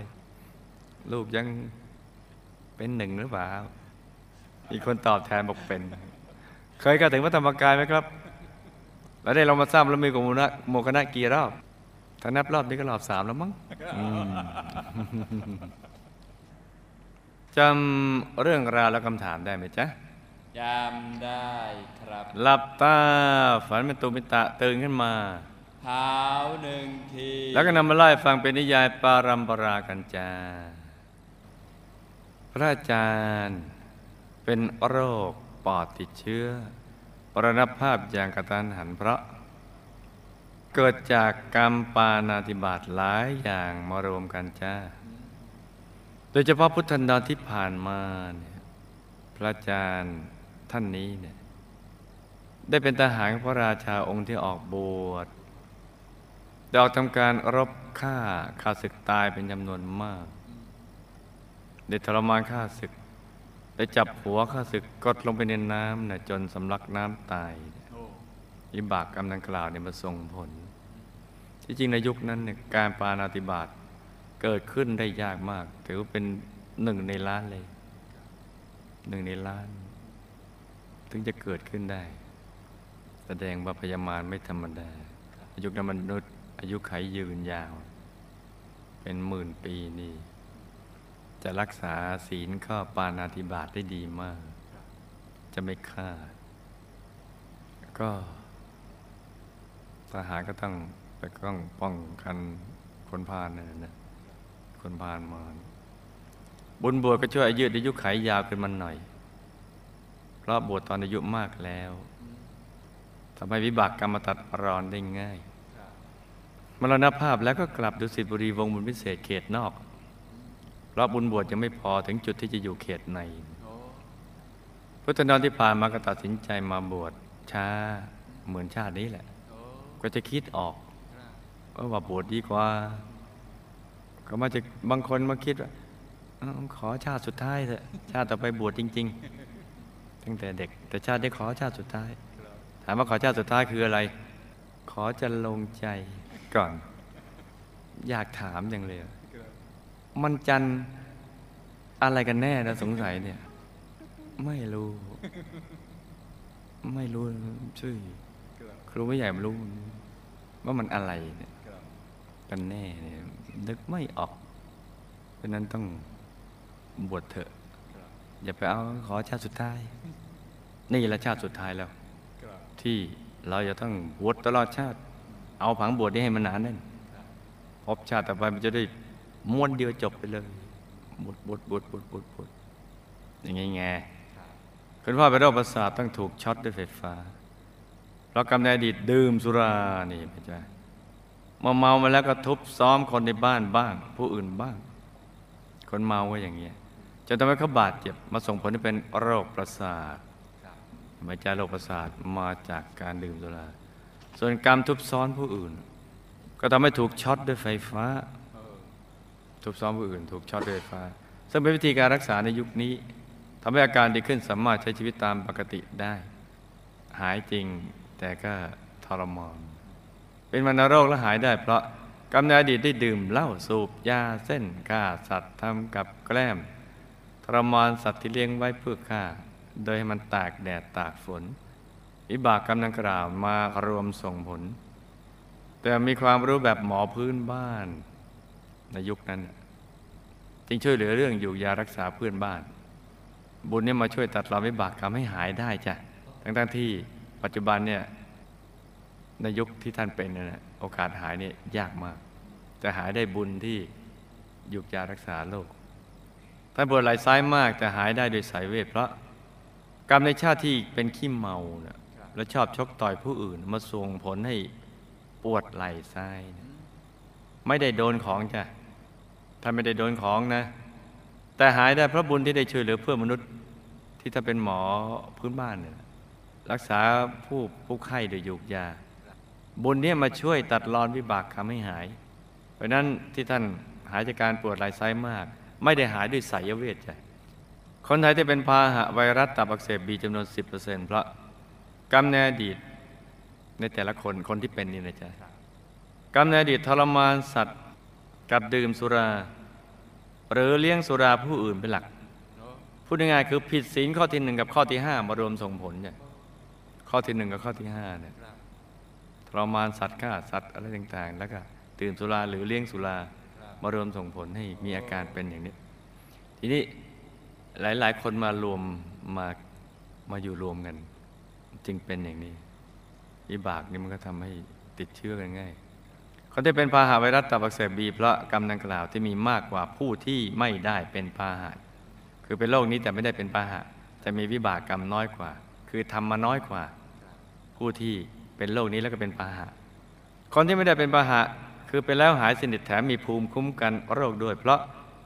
ลูกยังเป็นหนึ่งหรือเปล่าอีกคนตอบแทนบอกเป็นเคยกล่าวถึงพระธรรมกายไหมครับแล้วได้เรามาสร้างบารมีของหมู่คณะกี่รอบถ้านับรอบนี้ก็รอบสามแล้วมั้งจำเรื่องราวและคำถามได้ไหมจ๊ะจำได้ครับหลับตาฝันเป็นตุมิตะตื่นขึ้นมาเท้าหนึ่งทีแล้วก็นำมาไล่ฟังเป็นนิยายปารัมปรากัญจาพระอาจารย์เป็นโรคปอดติดเชื้อมรณภาพอย่างกระทันหันเพราะเกิดจากกรรมปาณาติบาตหลายอย่างมารวมกันจ้าโดยเฉพาะพุทธันดรที่ผ่านมาเนี่ยพระอาจารย์ท่านนี้เนี่ยได้เป็นทหารพระราชาองค์ที่ออกบวชได้ออกทำการรบฆ่าฆ่าศึกตายเป็นจำนวนมากได้ทรมานฆ่าศึกได้จับหัวฆ่าศึกกดลงไปในน้ำนะจนสำลักน้ำตายวิบากกรรมดังกล่าวเนี่ยมาส่งผลที่จริงในยุคนั้นเนี่ยการปาณาติบาตเกิดขึ้นได้ยากมากถือว่าเป็นหนึ่งในล้านเลยหนึ่งในล้านถึงจะเกิดขึ้นได้แสดงว่าพยามารไม่ธรรมดาอายุนั้นมนุษย์อายุขัยยืนยาวเป็นหมื่นปีนี่จะรักษาศีลข้อปาณาติบาตได้ดีมากจะไม่ฆ่าก็ทหารก็ต้องไปต้องป้องกันคนพาลนะคนพาลมาบุญบวชก็ช่วยยืดอายุขัยยาวขึ้นมาหน่อยเพราะบวชตอนอายุมากแล้วทำให้วิบากกรรมตัดรอนได้ง่ายมรณภาพแล้วก็กลับดุสิตบุรีวงบุญพิเศษเขตนอกเพราะบุญบวชยังไม่พอถึงจุดที่จะอยู่เขตใน พุทธนนท์ที่ผ่านมาก็ตัดสินใจมาบวชช้าเหมือนชาตินี้แหละก็จะคิดออกว่าบวชดีกว่าก็มาจะบางคนมาคิดว่าขอชาติสุดท้ายเถอะชาติต่อไปบวชจริงๆตั้งแต่เด็กแต่ชาติได้ขอชาติสุดท้ายถามว่าขอชาติสุดท้ายคืออะไรขอจะลงใจก่อนอยากถามอย่างเลยมันจันอะไรกันแน่นะสงสัยเนี่ยไม่รู้ไม่รู้ชื่อครูไม่ใหญ่ไม่รู้ว่ามันอะไรเนี่ยกันแน่เนี่ยนึกไม่ออกเพราะนั้นต้องบวชเถอะอย่าไปเอาขอชาติสุดท้ายนี่ละชาติสุดท้ายแล้วที่เราจะต้องบวชตลอดชาติเอาผังบวชนี้ให้มันหนาแน่นพบชาติต่อไปมันจะได้ม้วนเดียวจบไปเลยบวชบวชบวชบวชบวชบวชอย่างไงไงคุณพ่อเป็นโรคประสาทต้องถูกช็อตด้วยไฟฟ้าเพราะกรรมในอดีตดื่มสุรานี่ไม่ใช่เมื่อเมามาแล้วก็ทุบซ้อมคนในบ้านบ้างผู้อื่นบ้างคนเมาก็อย่างเงี้ยจนทำให้เขาบาดเจ็บมาส่งผลให้เป็นโรคประสาทไม่ใช่โรคประสาทมาจากการดื่มสุราส่วนกรรมทุบซ้อนผู้อื่นก็ทำให้ถูกช็อตด้วยไฟฟ้าทุบซ้อมผู้อื่นถูกช็อตด้วยไฟฟ้าซึ่งเป็นวิธีการรักษาในยุคนี้ทำให้อาการดีขึ้นสามารถใช้ชีวิตตามปกติได้หายจริงแต่ก็ทรมานเป็นวัณโรคและหายได้เพราะกรรมในอดีตได้ดื่มเหล้าสูบยาเส้นฆ่าสัตว์ทำกับแกล้มทรมานสัตว์ที่เลี้ยงไว้เพื่อฆ่าโดยให้มันตากแดดตากฝนวิบากกรรมดังกล่าวมารวมส่งผลแต่มีความรู้แบบหมอพื้นบ้านในยุคนั้นจึงช่วยเหลือเรื่องอยู่ยารักษาเพื่อนบ้านบุญเนี่ยมาช่วยตัดรอนวิบากกรรมให้หายได้จ้ะทั้งทั้งที่ปัจจุบันเนี่ยในยุคที่ท่านเป็นเนี่ยนะโอกาสหายเนี่ยยากมากแต่หายได้บุญที่ยุกยารักษาโรคท่านปวดไหล่ซ้ายมากแต่หายได้โดยสายเวทเพราะกรรมในชาติที่เป็นขี้เมานะและชอบชกต่อยผู้อื่นมาส่งผลให้ปวดไหล่ซ้ายนะไม่ได้โดนของจ้ะท่านไม่ได้โดนของนะแต่หายได้เพราะบุญที่ได้ช่วยเหลือเพื่อนมนุษย์ที่ถ้าเป็นหมอพื้นบ้านเนี่ยรักษาผู้ผู้ไข้โดยยุกยาบุญเนี่ยมาช่วยตัดรอนวิบากกรรมให้หายเพราะนั้นที่ท่านหายจากการปวดไหล่ซ้ายมากไม่ได้หายด้วยไสยเวทจ้ะคนไทยที่เป็นพาหะไวรัสตับอักเสบบีจำนวน สิบเปอร์เซ็นต์ เพราะกรรมในอดีตในแต่ละคนคนที่เป็นนี่นะจ๊ะกรรมในอดีตทรมานสัตว์กับดื่มสุราหรือเลี้ยงสุราผู้อื่นเป็นหลักพูดง่ายๆคือผิดศีลข้อที่หนึ่งกับข้อที่ห้ามารวมส่งผลจ้ะข้อที่หนึ่งกับข้อที่ห้าเนี่ยทรมานสัตว์ฆ่าสัตว์อะไรต่างๆแล้วก็ตื่นสุราหรือเลี้ยงสุรามารวมส่งผลให้มีอาการเป็นอย่างนี้ทีนี้หลายๆคนมารวมมามาอยู่รวมกันจึงเป็นอย่างนี้วิบากนี่มันก็ทำให้ติดเชื้อกันง่ายคนที่เป็นพาหะไวรัสตับอักเสบบีเพราะกรรมดังกล่าวที่มีมากกว่าผู้ที่ไม่ได้เป็นพาหะคือเป็นโรคนี้แต่ไม่ได้เป็นพาหะจะมีวิบากกรรมน้อยกว่าคือทำมาน้อยกว่าผู้ที่เป็นโรคนี้แล้วก็เป็นพาหะคนที่ไม่ได้เป็นพาหะคือเป็นแล้วหายสนิทแถมมีภูมิคุ้มกันโรคด้วยเพราะ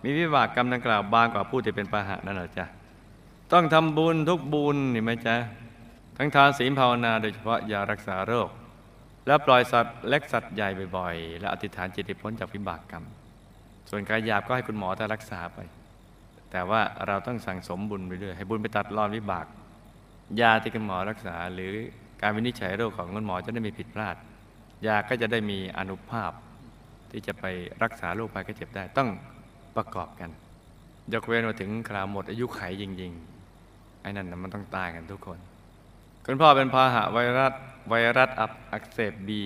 มีวิบากกรรมดังกล่าวบางกว่าผู้ที่เป็นพาหะนั่นแหละจ้ะต้องทำบุญทุกบุญนี่ไหมจ๊ะทั้งทานศีลภาวนาโดยเฉพาะยารักษาโรคและปล่อยสัตว์เล็กสัตว์ใหญ่บ่อยๆและอธิษฐานจิตให้พ้นจากวิบากกรรมส่วนกายหยาบก็ให้คุณหมอท่านรักษาไปแต่ว่าเราต้องสั่งสมบุญไปด้วยให้บุญไปตัดรอนวิบากยาที่คุณหมอรักษาหรือการวินิจฉัยโรคของคุณหมอจะได้ไม่ผิดพลาดยาก็จะได้มีอานุภาพที่จะไปรักษาโรคภัยไข้เจ็บได้ต้องประกอบกันยกเว้นว่าถึงคราวหมดอายุไขจริงๆไอ้นั่นนะมันต้องตายกันทุกคนคุณพ่อเป็นพาหะไวรัสไวรัสอักเสบบี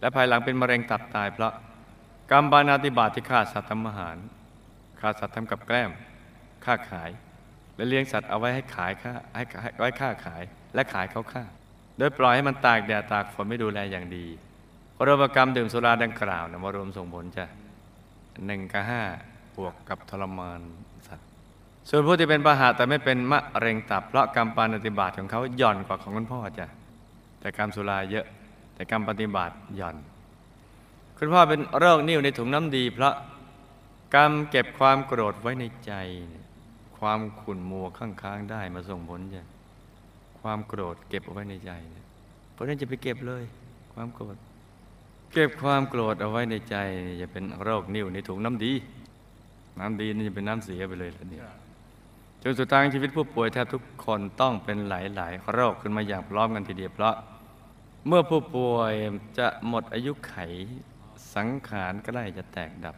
และภายหลังเป็นมะเร็งตับตายเพราะกรรมปาณาติบาตที่ฆ่าสัตว์ทำอาหารฆ่าสัตว์ทำกับแกล้มฆ่าขายและเลี้ยงสัตว์เอาไว้ให้ขายฆ่าให้ไว้ฆ่าขายและขายเขาฆ่าโดยปล่อยให้มันตากแดดตากฝนไม่ดูแลอย่างดีพฤติกรรมดื่มสุราดังกล่าวนะมารวมส่งผลจ้ะหนึ่งกับห้าบวกกับทรมานสัตว์ส่วนผู้ที่เป็นพาหะแต่ไม่เป็นมะเร็งตับเพราะกรรมปาณาติบาตของเขาหย่อนกว่าของคุณพ่อจ้ะแต่กรรมสุราเยอะแต่กรรมปฏิบัติหย่อนคุณพ่อเป็นโรคนิ่วในถุงน้ำดีเพราะกรรมเก็บความโกรธไว้ในใจ ความขุ่นมัวค้างๆได้มาส่งผลจะความโกรธเก็บเอาไว้ในใจเนี่ยเพราะฉะนั้นจะไปเก็บเลยความโกรธเก็บความโกรธเอาไว้ในใจจะเป็นโรคนิ่วในถุงน้ำดีน้ำดีนี่จะเป็นน้ำเสียไปเลยแล้วเนี่ยจนสุดท้ายชีวิตผู้ป่วยแทบทุกคนต้องเป็นหลายๆโรคขึ้นมาอย่างพร้อมกันทีเดียวเพราะเมื่อผู้ป่วยจะหมดอายุไขสังขารก็ได้จะแตกดับ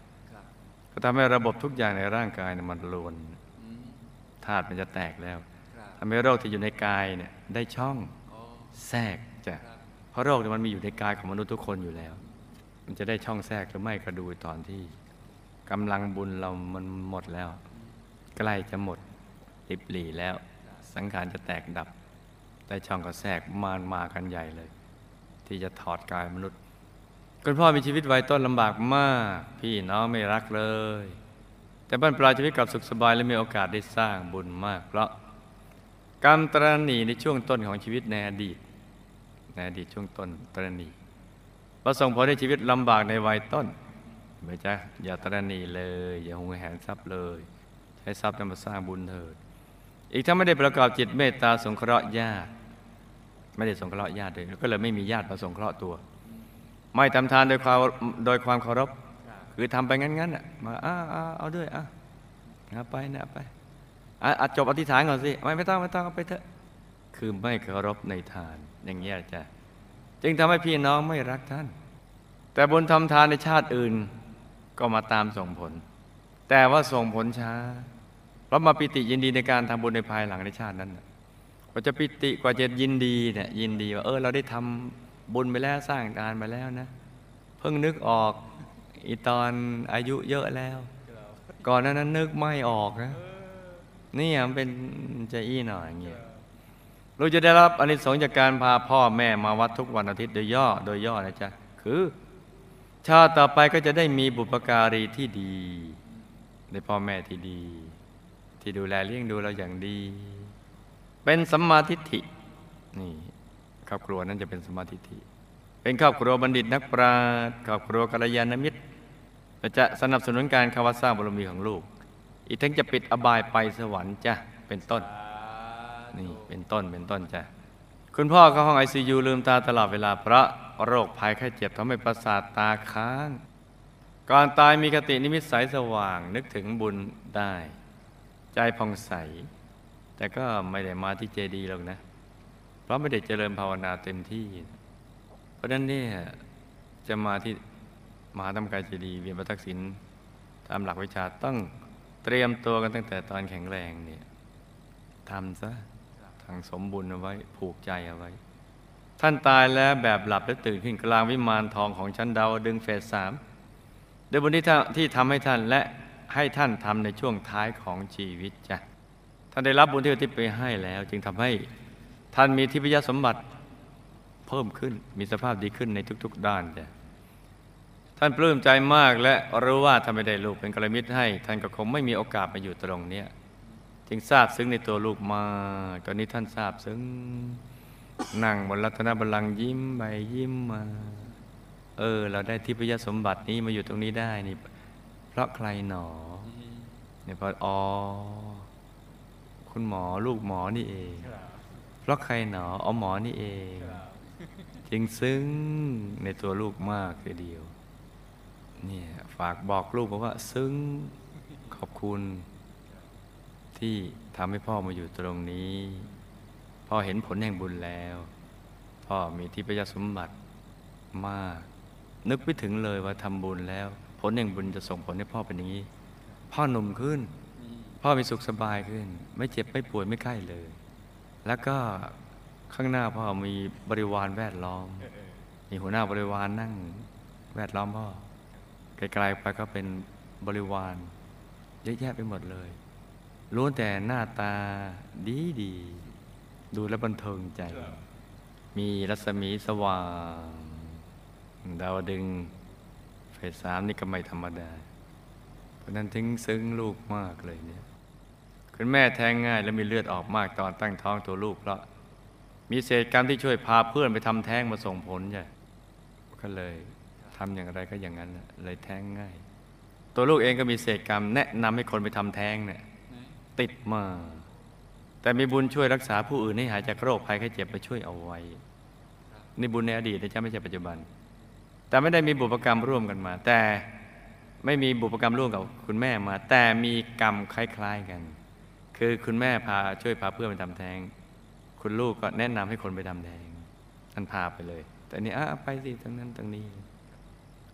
ก็ทำให้ระบบทุกอย่างในร่างกายมันรวนธาตุมันจะแตกแล้วทำให้โรคที่อยู่ในกายเนี่ยได้ช่องแทรกจะเพราะโรคเนี่ยมันมีอยู่ในกายของมนุษย์ทุกคนอยู่แล้วมันจะได้ช่องแทรกหรือไม่ก็ดูตอนที่กำลังบุญเรามันหมดแล้วใกล้จะหมดริบหรี่แล้วสังขารจะแตกดับได้ช่องก็แทรกมารมากันใหญ่เลยที่จะถอดกายมนุษย์คุณพ่อมีชีวิตวัยต้นลำบากมากพี่น้องไม่รักเลยแต่บ้านปลายชีวิตกลับสุขสบายและมีโอกาสได้สร้างบุญมากเพราะกรรมตรณีในช่วงต้นของชีวิตในอดีตในอดีตช่วงต้นตรณีประสงค์พอได้ชีวิตลำบากในวัยต้นไม่จ้ะอย่าตรณีเลยอย่าหวงแหนทรัพย์เลยใช้ทรัพย์นำมาสร้างบุญเถิดอีกถ้าไม่ได้ประกอบจิตเมตตาสงเคราะห์ญาติไม่ได้สงเคราะห์ญาติเลยก็เลยไม่มีญาติมาสงเคราะห์ตัวไม่ทำทานโดยความโดยความเคารพคือทำไปงั้นๆน่ะมาอ้าเอาด้วยอ่ะนะไปนะไปอ่ะจบอธิษฐานก่อนสิไม่ไม่ต้องไม่ต้องเอาไปเถอะคือไม่เคารพในทานอย่างเงี้ยจ้ะจึงทำให้พี่น้องไม่รักท่านแต่บุญทำทานในชาติอื่นก็มาตามส่งผลแต่ว่าส่งผลช้าเพราะมาปิติยินดีในการทำบุญในภายหลังในชาตินั้นกว่าจะปิติกว่าจะยินดีเนี่ยยินดีว่าเออเราได้ทำบุญไปแล้วสร้างทานไปแล้วนะเพิ่งนึกออกอีตอนอายุเยอะแล้วก่อนนั้นนึกไม่ออกนะนี่มันเป็นจะอี้หน่อยอย่างเงี้ยเราจะได้รับอานิสงส์จากการพาพ่อแม่มาวัดทุกวันอาทิตย์โดยย่อโดยย่อนะจ๊ะคือชาติต่อไปก็จะได้มีบุพการีที่ดีได้พ่อแม่ที่ดีที่ดูแลเลี้ยงดูเราอย่างดีเป็นสัมมาทิฏฐินี่ครอบครัวนั้นจะเป็นสัมมาทิฏฐิเป็นครอบครัวบัณฑิตนักปราชญ์ครอบครัวกัลยาณมิตรจะสนับสนุนการเข้าวัดสร้างบารมีของลูกอีกทั้งจะปิดอบายไปสวรรค์จ้ะเป็นต้นนี่เป็นต้นเป็นต้นจ้ะคุณพ่อเข้าห้อง ไอ ซี ยู ลืมตาตลอดเวลาเพราะโรคภัยไข้เจ็บทำให้ประสาทตาค้างก่อนตายมีคตินิมิตใสสว่างนึกถึงบุญได้ใจผ่องใสแต่ก็ไม่ได้มาที่เจดีย์หรอกนะเพราะไม่ได้เจริญภาวนาเต็มที่เพราะนั้นเนี่ยจะมาที่มหาธรรมกายเจดีย์เวียนประทักษิณตามหลักวิชาต้องเตรียมตัวกันตั้งแต่ตอนแข็งแรงเนี่ยทำซะทางสมบุญเอาไว้ผูกใจเอาไว้ท่านตายแล้วแบบหลับแล้วตื่นขึ้นกลางวิมานทองของชั้นดาวดึงเฟสสามโดยบุญที่ที่ทำให้ท่านและให้ท่านทำในช่วงท้ายของชีวิตจ้ะท่านได้รับบุญที่อุทิศไปให้แล้วจึงทำให้ท่านมีทิพยสมบัติเพิ่มขึ้นมีสภาพดีขึ้นในทุกๆด้านจ้ะท่านปลื้มใจมากและรู้ว่าถ้าไม่ได้ลูกเป็นกัลยาณมิตรให้ท่านก็คงไม่มีโอกาสมาอยู่ตรงเนี้ยจึงซาบซึ้งในตัวลูกมาตอนนี้ท่านซาบซึ้งนั่งบนรัตนบัลลังก์ยิ้มไปยิ้มมาเออเราได้ทิพยสมบัตินี้มาอยู่ตรงนี้ได้นี่เพราะใครหนอเนี่ยเพราะอ๋อคุณหมอลูกหมอนี่เองเพราะใครหนออ๋อหมอนี่เองจึงซึ้งในตัวลูกมากทีเดียวเนี่ยฝากบอกลูกบอกว่าซึ้งขอบคุณที่ทำให้พ่อมาอยู่ตรงนี้พ่อเห็นผลแห่งบุญแล้วพ่อมีทิพยสมบัติมากนึกไปถึงเลยว่าทำบุญแล้วผลแห่งบุญจะส่งผลให้พ่อเป็นอย่างนี้พ่อหนุ่มขึ้นพ่อมีสุขสบายขึ้นไม่เจ็บไม่ป่วยไม่ไข้เลยแล้วก็ข้างหน้าพ่อมีบริวารแวดล้อมมีหัวหน้าบริวารนั่งแวดล้อมพ่อไกลๆไปก็เป็นบริวารเยอะแยะไปหมดเลยล้วนแต่หน้าตาดีดีดูแลบันเทิงใจมีรัศมีสว่างดาวดึงเฟสสามนี่ก็ไม่ธรรมดาเพราะนั้นถึงซึ้งลูกมากเลยเนี่ยคุณแม่แท้งง่ายและมีเลือดออกมากตอนตั้งท้องตัวลูกเพราะมีเศษกรรมที่ช่วยพาเพื่อนไปทำแท้งมาส่งผลใช่ก็เลยทำอย่างไรก็อย่างนั้นเลยแท้งง่ายตัวลูกเองก็มีเศษกรรมแนะนำให้คนไปทำแท้งเนี่ย ติดมาแต่มีบุญช่วยรักษาผู้อื่นให้หายจากโรคภัยไข้เจ็บไปช่วยเอาไว้นี่บุญในอดีตนะจ๊ะไม่ใช่ปัจจุบันแต่ไม่ได้มีบุพกรรมร่วมกันมาแต่ไม่มีบุพกรรมร่วมกับคุณแม่มาแต่มีกรรมคล้ายๆกันคือคุณแม่พาช่วยพาเพื่อนไปทำแท้งคุณลูกก็แนะนำให้คนไปทำแท้งท่านพาไปเลยแต่นี่อ้าไปสิทั้งนั้นทั้งนี้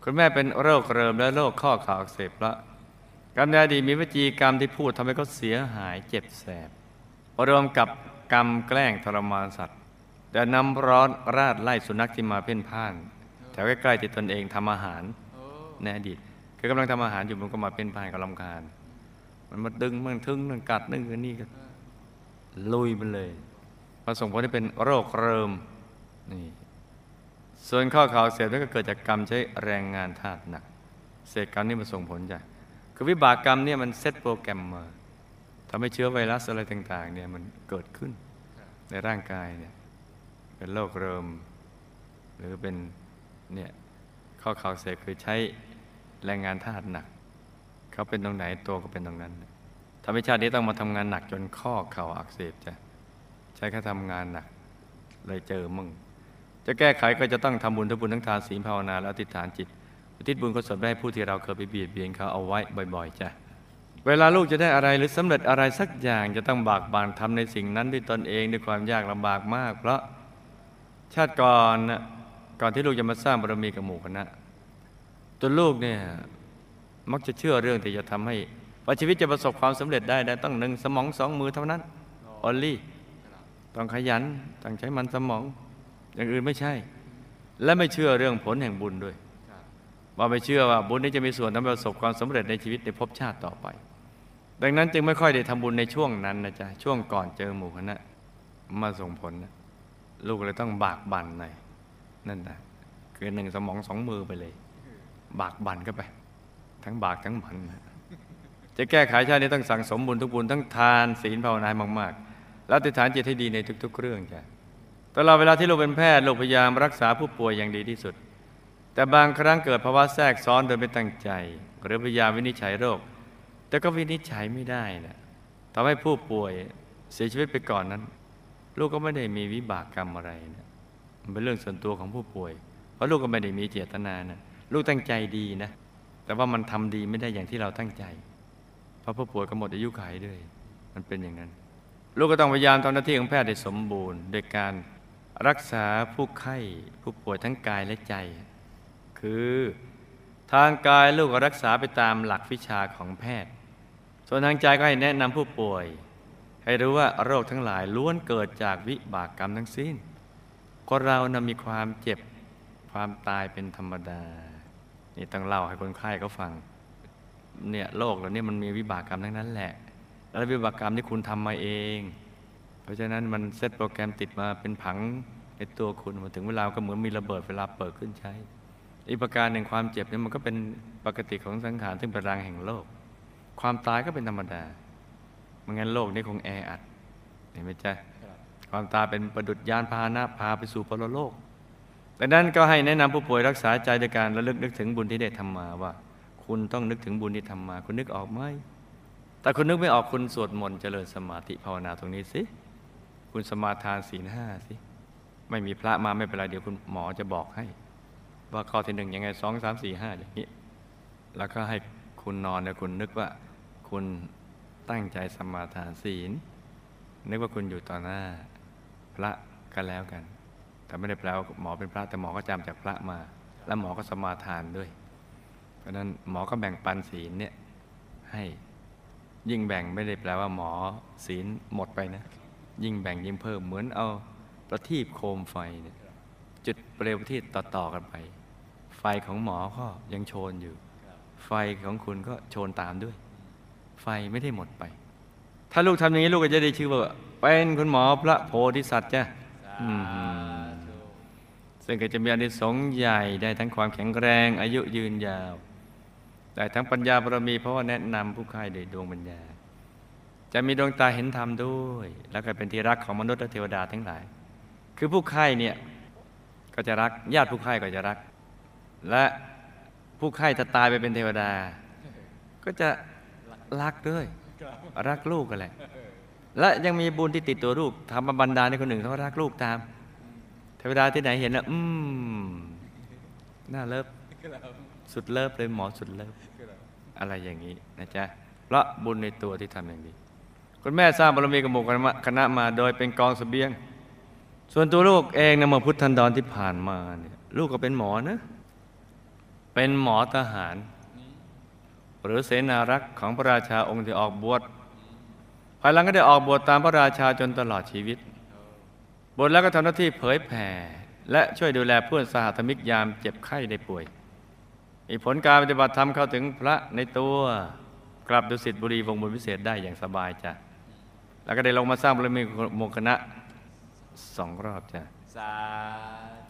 คุณแม่เป็นโรคเริมและโรคข้อเข่าอักเสบละกรรมในอดีตมีวจีกรรมที่พูดทำให้เขาเสียหายเจ็บแสบรวมกับกรรมแกล้งทรมานสัตว์แต่น้ำร้อนราดไล่สุนัขที่มาเพ่นพ่านแถวใกล้ๆที่ตนเองทำอาหารในอดีตคือกำลังทำอาหารอยู่มันก็มาเป็นพายกับลำคาญมันมาดึงมันทึ่งมันกัดนึงกันนี่ก็ลุยมันเลยมาส่งผลให้เป็นโรคเริมนี่ส่วนข้อข่าวเสียนั่นก็เกิดจากกรรมใช้แรงงานธาตุหนักเศษกรรมนี่มาส่งผลจ้ะคือวิบากกรรมเนี่ยมันเซตโปรแกรมมาทำให้เชื้อไวรัสอะไรต่างๆเนี่ยมันเกิดขึ้นในร่างกายเนี่ยเป็นโรคเริมหรือเป็นเนี่ยข้อข่าวเสียคือใช้แรงงานธาตุหนักเขาเป็นตรงไหนตัวก็เป็นตรงนั้นธรรมชาตินี้ต้องมาทำงานหนักจนข้อเข่าอักเสบจ้ะใช้แค่ทำงานหนักเลยเจอมึงจะแก้ไขก็จะต้องทำบุญทั้งบุญทั้งทานศีลภาวนาและอธิษฐานจิตอุทิศบุญกุศลให้ผู้ที่เราเคยไปเบียดเบียนเขาเอาไว้บ่อยๆจ้ะเวลาลูกจะได้อะไรหรือสำเร็จอะไรสักอย่างจะต้องบากบั่นทำในสิ่งนั้นด้วยตนเองด้วยความยากลำบากมากเพราะชาติก่อนก่อนที่ลูกจะมาสร้างบารมีกับหมู่คณะตัวลูกเนี่ยมักจะเชื่อเรื่องที่จะทำให้ว่าชีวิตจะประสบความสำเร็จได้ได้ต้องหนึ่งสมองสองมือเท่านั้นออลลี่ต้องขยันต้องใช้มันสมองอย่างอื่นไม่ใช่และไม่เชื่อเรื่องผลแห่งบุญด้วยว่าไม่เชื่อว่าบุญนี้จะมีส่วนทำให้ประสบความสำเร็จในชีวิตในภพชาติต่อไปดังนั้นจึงไม่ค่อยได้ทำบุญในช่วงนั้นนะจ๊ะช่วงก่อนเจอหมู่คณะมาส่งผลนะลูกเลยต้องบากบั่นหน่อยนั่นนะคือหนึ่งสมองสองมือไปเลยบากบั่นก็ไปทั้งบากทั้งบั่นจะแก้ไขชาตินี้ต้องสั่งสมบุญทุกบุญทั้งทานศีลภาวนามากๆและอธิษฐานจิตให้ดีในทุกๆเรื่องจ้ะตลอดเวลาที่ลูกเป็นแพทย์ลูกพยายามรักษาผู้ป่วยอย่างดีที่สุดแต่บางครั้งเกิดภาวะแทรกซ้อนโดยไม่ตั้งใจหรือพยายามวินิจฉัยโรคแต่ก็วินิจฉัยไม่ได้นะทำให้ผู้ป่วยเสียชีวิตไปก่อนนั้นลูกก็ไม่ได้มีวิบากกรรมอะไรนะมันเป็นเรื่องส่วนตัวของผู้ป่วยเพราะลูกก็ไม่ได้มีเจตนานะลูกตั้งใจดีนะแต่ว่ามันทำดีไม่ได้อย่างที่เราตั้งใจเพราะผู้ป่วยก็หมดอายุขัยด้วยมันเป็นอย่างนั้นลูกก็ต้องพยายามทำหน้าที่ของแพทย์ให้สมบูรณ์โดยการรักษาผู้ไข้ผู้ป่วยทั้งกายและใจคือทางกายลูกก็รักษาไปตามหลักวิชาของแพทย์ส่วนทางใจก็ให้แนะนำผู้ป่วยให้รู้ว่าโรคทั้งหลายล้วนเกิดจากวิบากกรรมทั้งสิ้นคนเรานะมีความเจ็บความตายเป็นธรรมดานี่ต้องเล่าให้คนไข้เขาฟังเนี่ยโรคเหล่านี้มันมีวิบากกรรมทั้งนั้นแหละแล้ววิบากกรรมที่คุณทำมาเองเพราะฉะนั้นมันเซตโปรแกรมติดมาเป็นผังในตัวคุณมาถึงเวลาก็เหมือนมีระเบิดเวลาเปิดขึ้นใช้อีกประการหนึ่งความเจ็บเนี่ยมันก็เป็นปกติของสังขารซึ่งเป็นรังแห่งโลกความตายก็เป็นธรรมดาไม่งั้นโลกนี้คงแออัดเห็นไหมจ๊ะความตายเป็นประดุจยานพาหนะพาไปสู่ปรโลกดังนั้นก็ให้แนะนำผู้ป่วยรักษาใจโดยการระลึกนึกถึงบุญที่ได้ทำมาว่าคุณต้องนึกถึงบุญที่ทำมาคุณนึกออกไหมแต่คุณนึกไม่ออกคุณสวดมนต์เจริญสมาธิภาวนาตรงนี้สิคุณสมาทานศีลห้าสิไม่มีพระมาไม่เป็นไรเดี๋ยวคุณหมอจะบอกให้ว่าข้อที่หนึ่งยังไงสองสามสี่ห้าอย่างนี้แล้วก็ให้คุณนอนแล้วคุณนึกว่าคุณตั้งใจสมาทานศีลนึกว่าคุณอยู่ต่อหน้าพระกันแล้วกันแต่ไม่ได้แปลว่าหมอเป็นพระแต่หมอก็จำจากพระมาและหมอก็สมาทานด้วยเพราะนั้นหมอก็แบ่งปันศีลเนี่ยให้ยิ่งแบ่งไม่ได้แปลว่าหมอศีลหมดไปนะยิ่งแบ่งยิ่งเพิ่มเหมือนเอาประทีปโคมไฟเนี่ยจุดเปลวที่ต่อๆกันไปไฟของหมอก็ยังโชนอยู่ไฟของคุณก็โชนตามด้วยไฟไม่ได้หมดไปถ้าลูกทำอย่างนี้ลูกก็จะได้ชื่อว่าเป็นคุณหมอพระโพธิสัตว์จ้ะซึ่งก็จะมีอานิสงส์ใหญ่ได้ทั้งความแข็งแรงอายุยืนยาวได้ทั้งปัญญาบารมีเพราะว่าแนะนำผู้ใคร่ด้วยดวงปัญญาจะมีดวงตาเห็นธรรมด้วยแล้วก็เป็นที่รักของมนุษย์และเทวดาทั้งหลายคือผู้ใคร่เนี่ยก็จะรักญาติผู้ใคร่ก็จะรักและผู้ใคร่จะตายไปเป็นเทวดาก็จะรักด้วย รักลูกกันแหละและยังมีบุญที่ติดตัวลูกทำบันดาลในคนหนึ่งเขารักลูกตามเวลาที่ไหนเห็นแล้วอืมน่าเลิฟสุดเลิฟเลยหมอสุดเลิฟอะไรอย่างนี้นะจ๊ะเพราะบุญในตัวที่ทำอย่างนี้คุณแม่สร้างบารมีกับหมู่คณะมาโดยเป็นกองเสบียงส่วนตัวลูกเองนะเมื่อพุทธันดรที่ผ่านมาเนี่ยลูกก็เป็นหมอนะเป็นหมอทหารหรือเสนารักษ์ของพระราชาองค์ที่ออกบวชภายหลังก็ได้ออกบวชตามพระราชาจนตลอดชีวิตบวชแล้วก็ทำหน้าที่เผยแผ่และช่วยดูแลเพื่อนสหธมิกยามเจ็บไข้ได้ป่วยมีผลการปฏิบัติธรรมเข้าถึงพระในตัวกลับดุสิตบุรีวงบุญวิเศษได้อย่างสบายจ้ะแล้วก็ได้ลงมาสร้างบารมีหมู่คณะสองรอบจ้ะสา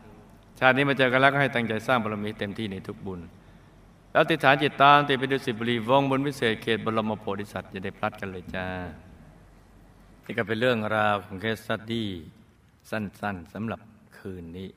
ธุชาตินี้มาเจอกันแล้วก็ให้ตั้งใจสร้างบารมีเต็มที่ในทุกบุญแล้วติดฐานจิตตามติดไปดุสิตบุรีวงบุญวิเศษเขตบรมโพธิสัตว์จะได้พลัดกันเลยจ้านี่ก็เป็นเรื่องราวของเคสสตัดดี้สั้นๆ ส, สำหรับคืนนี้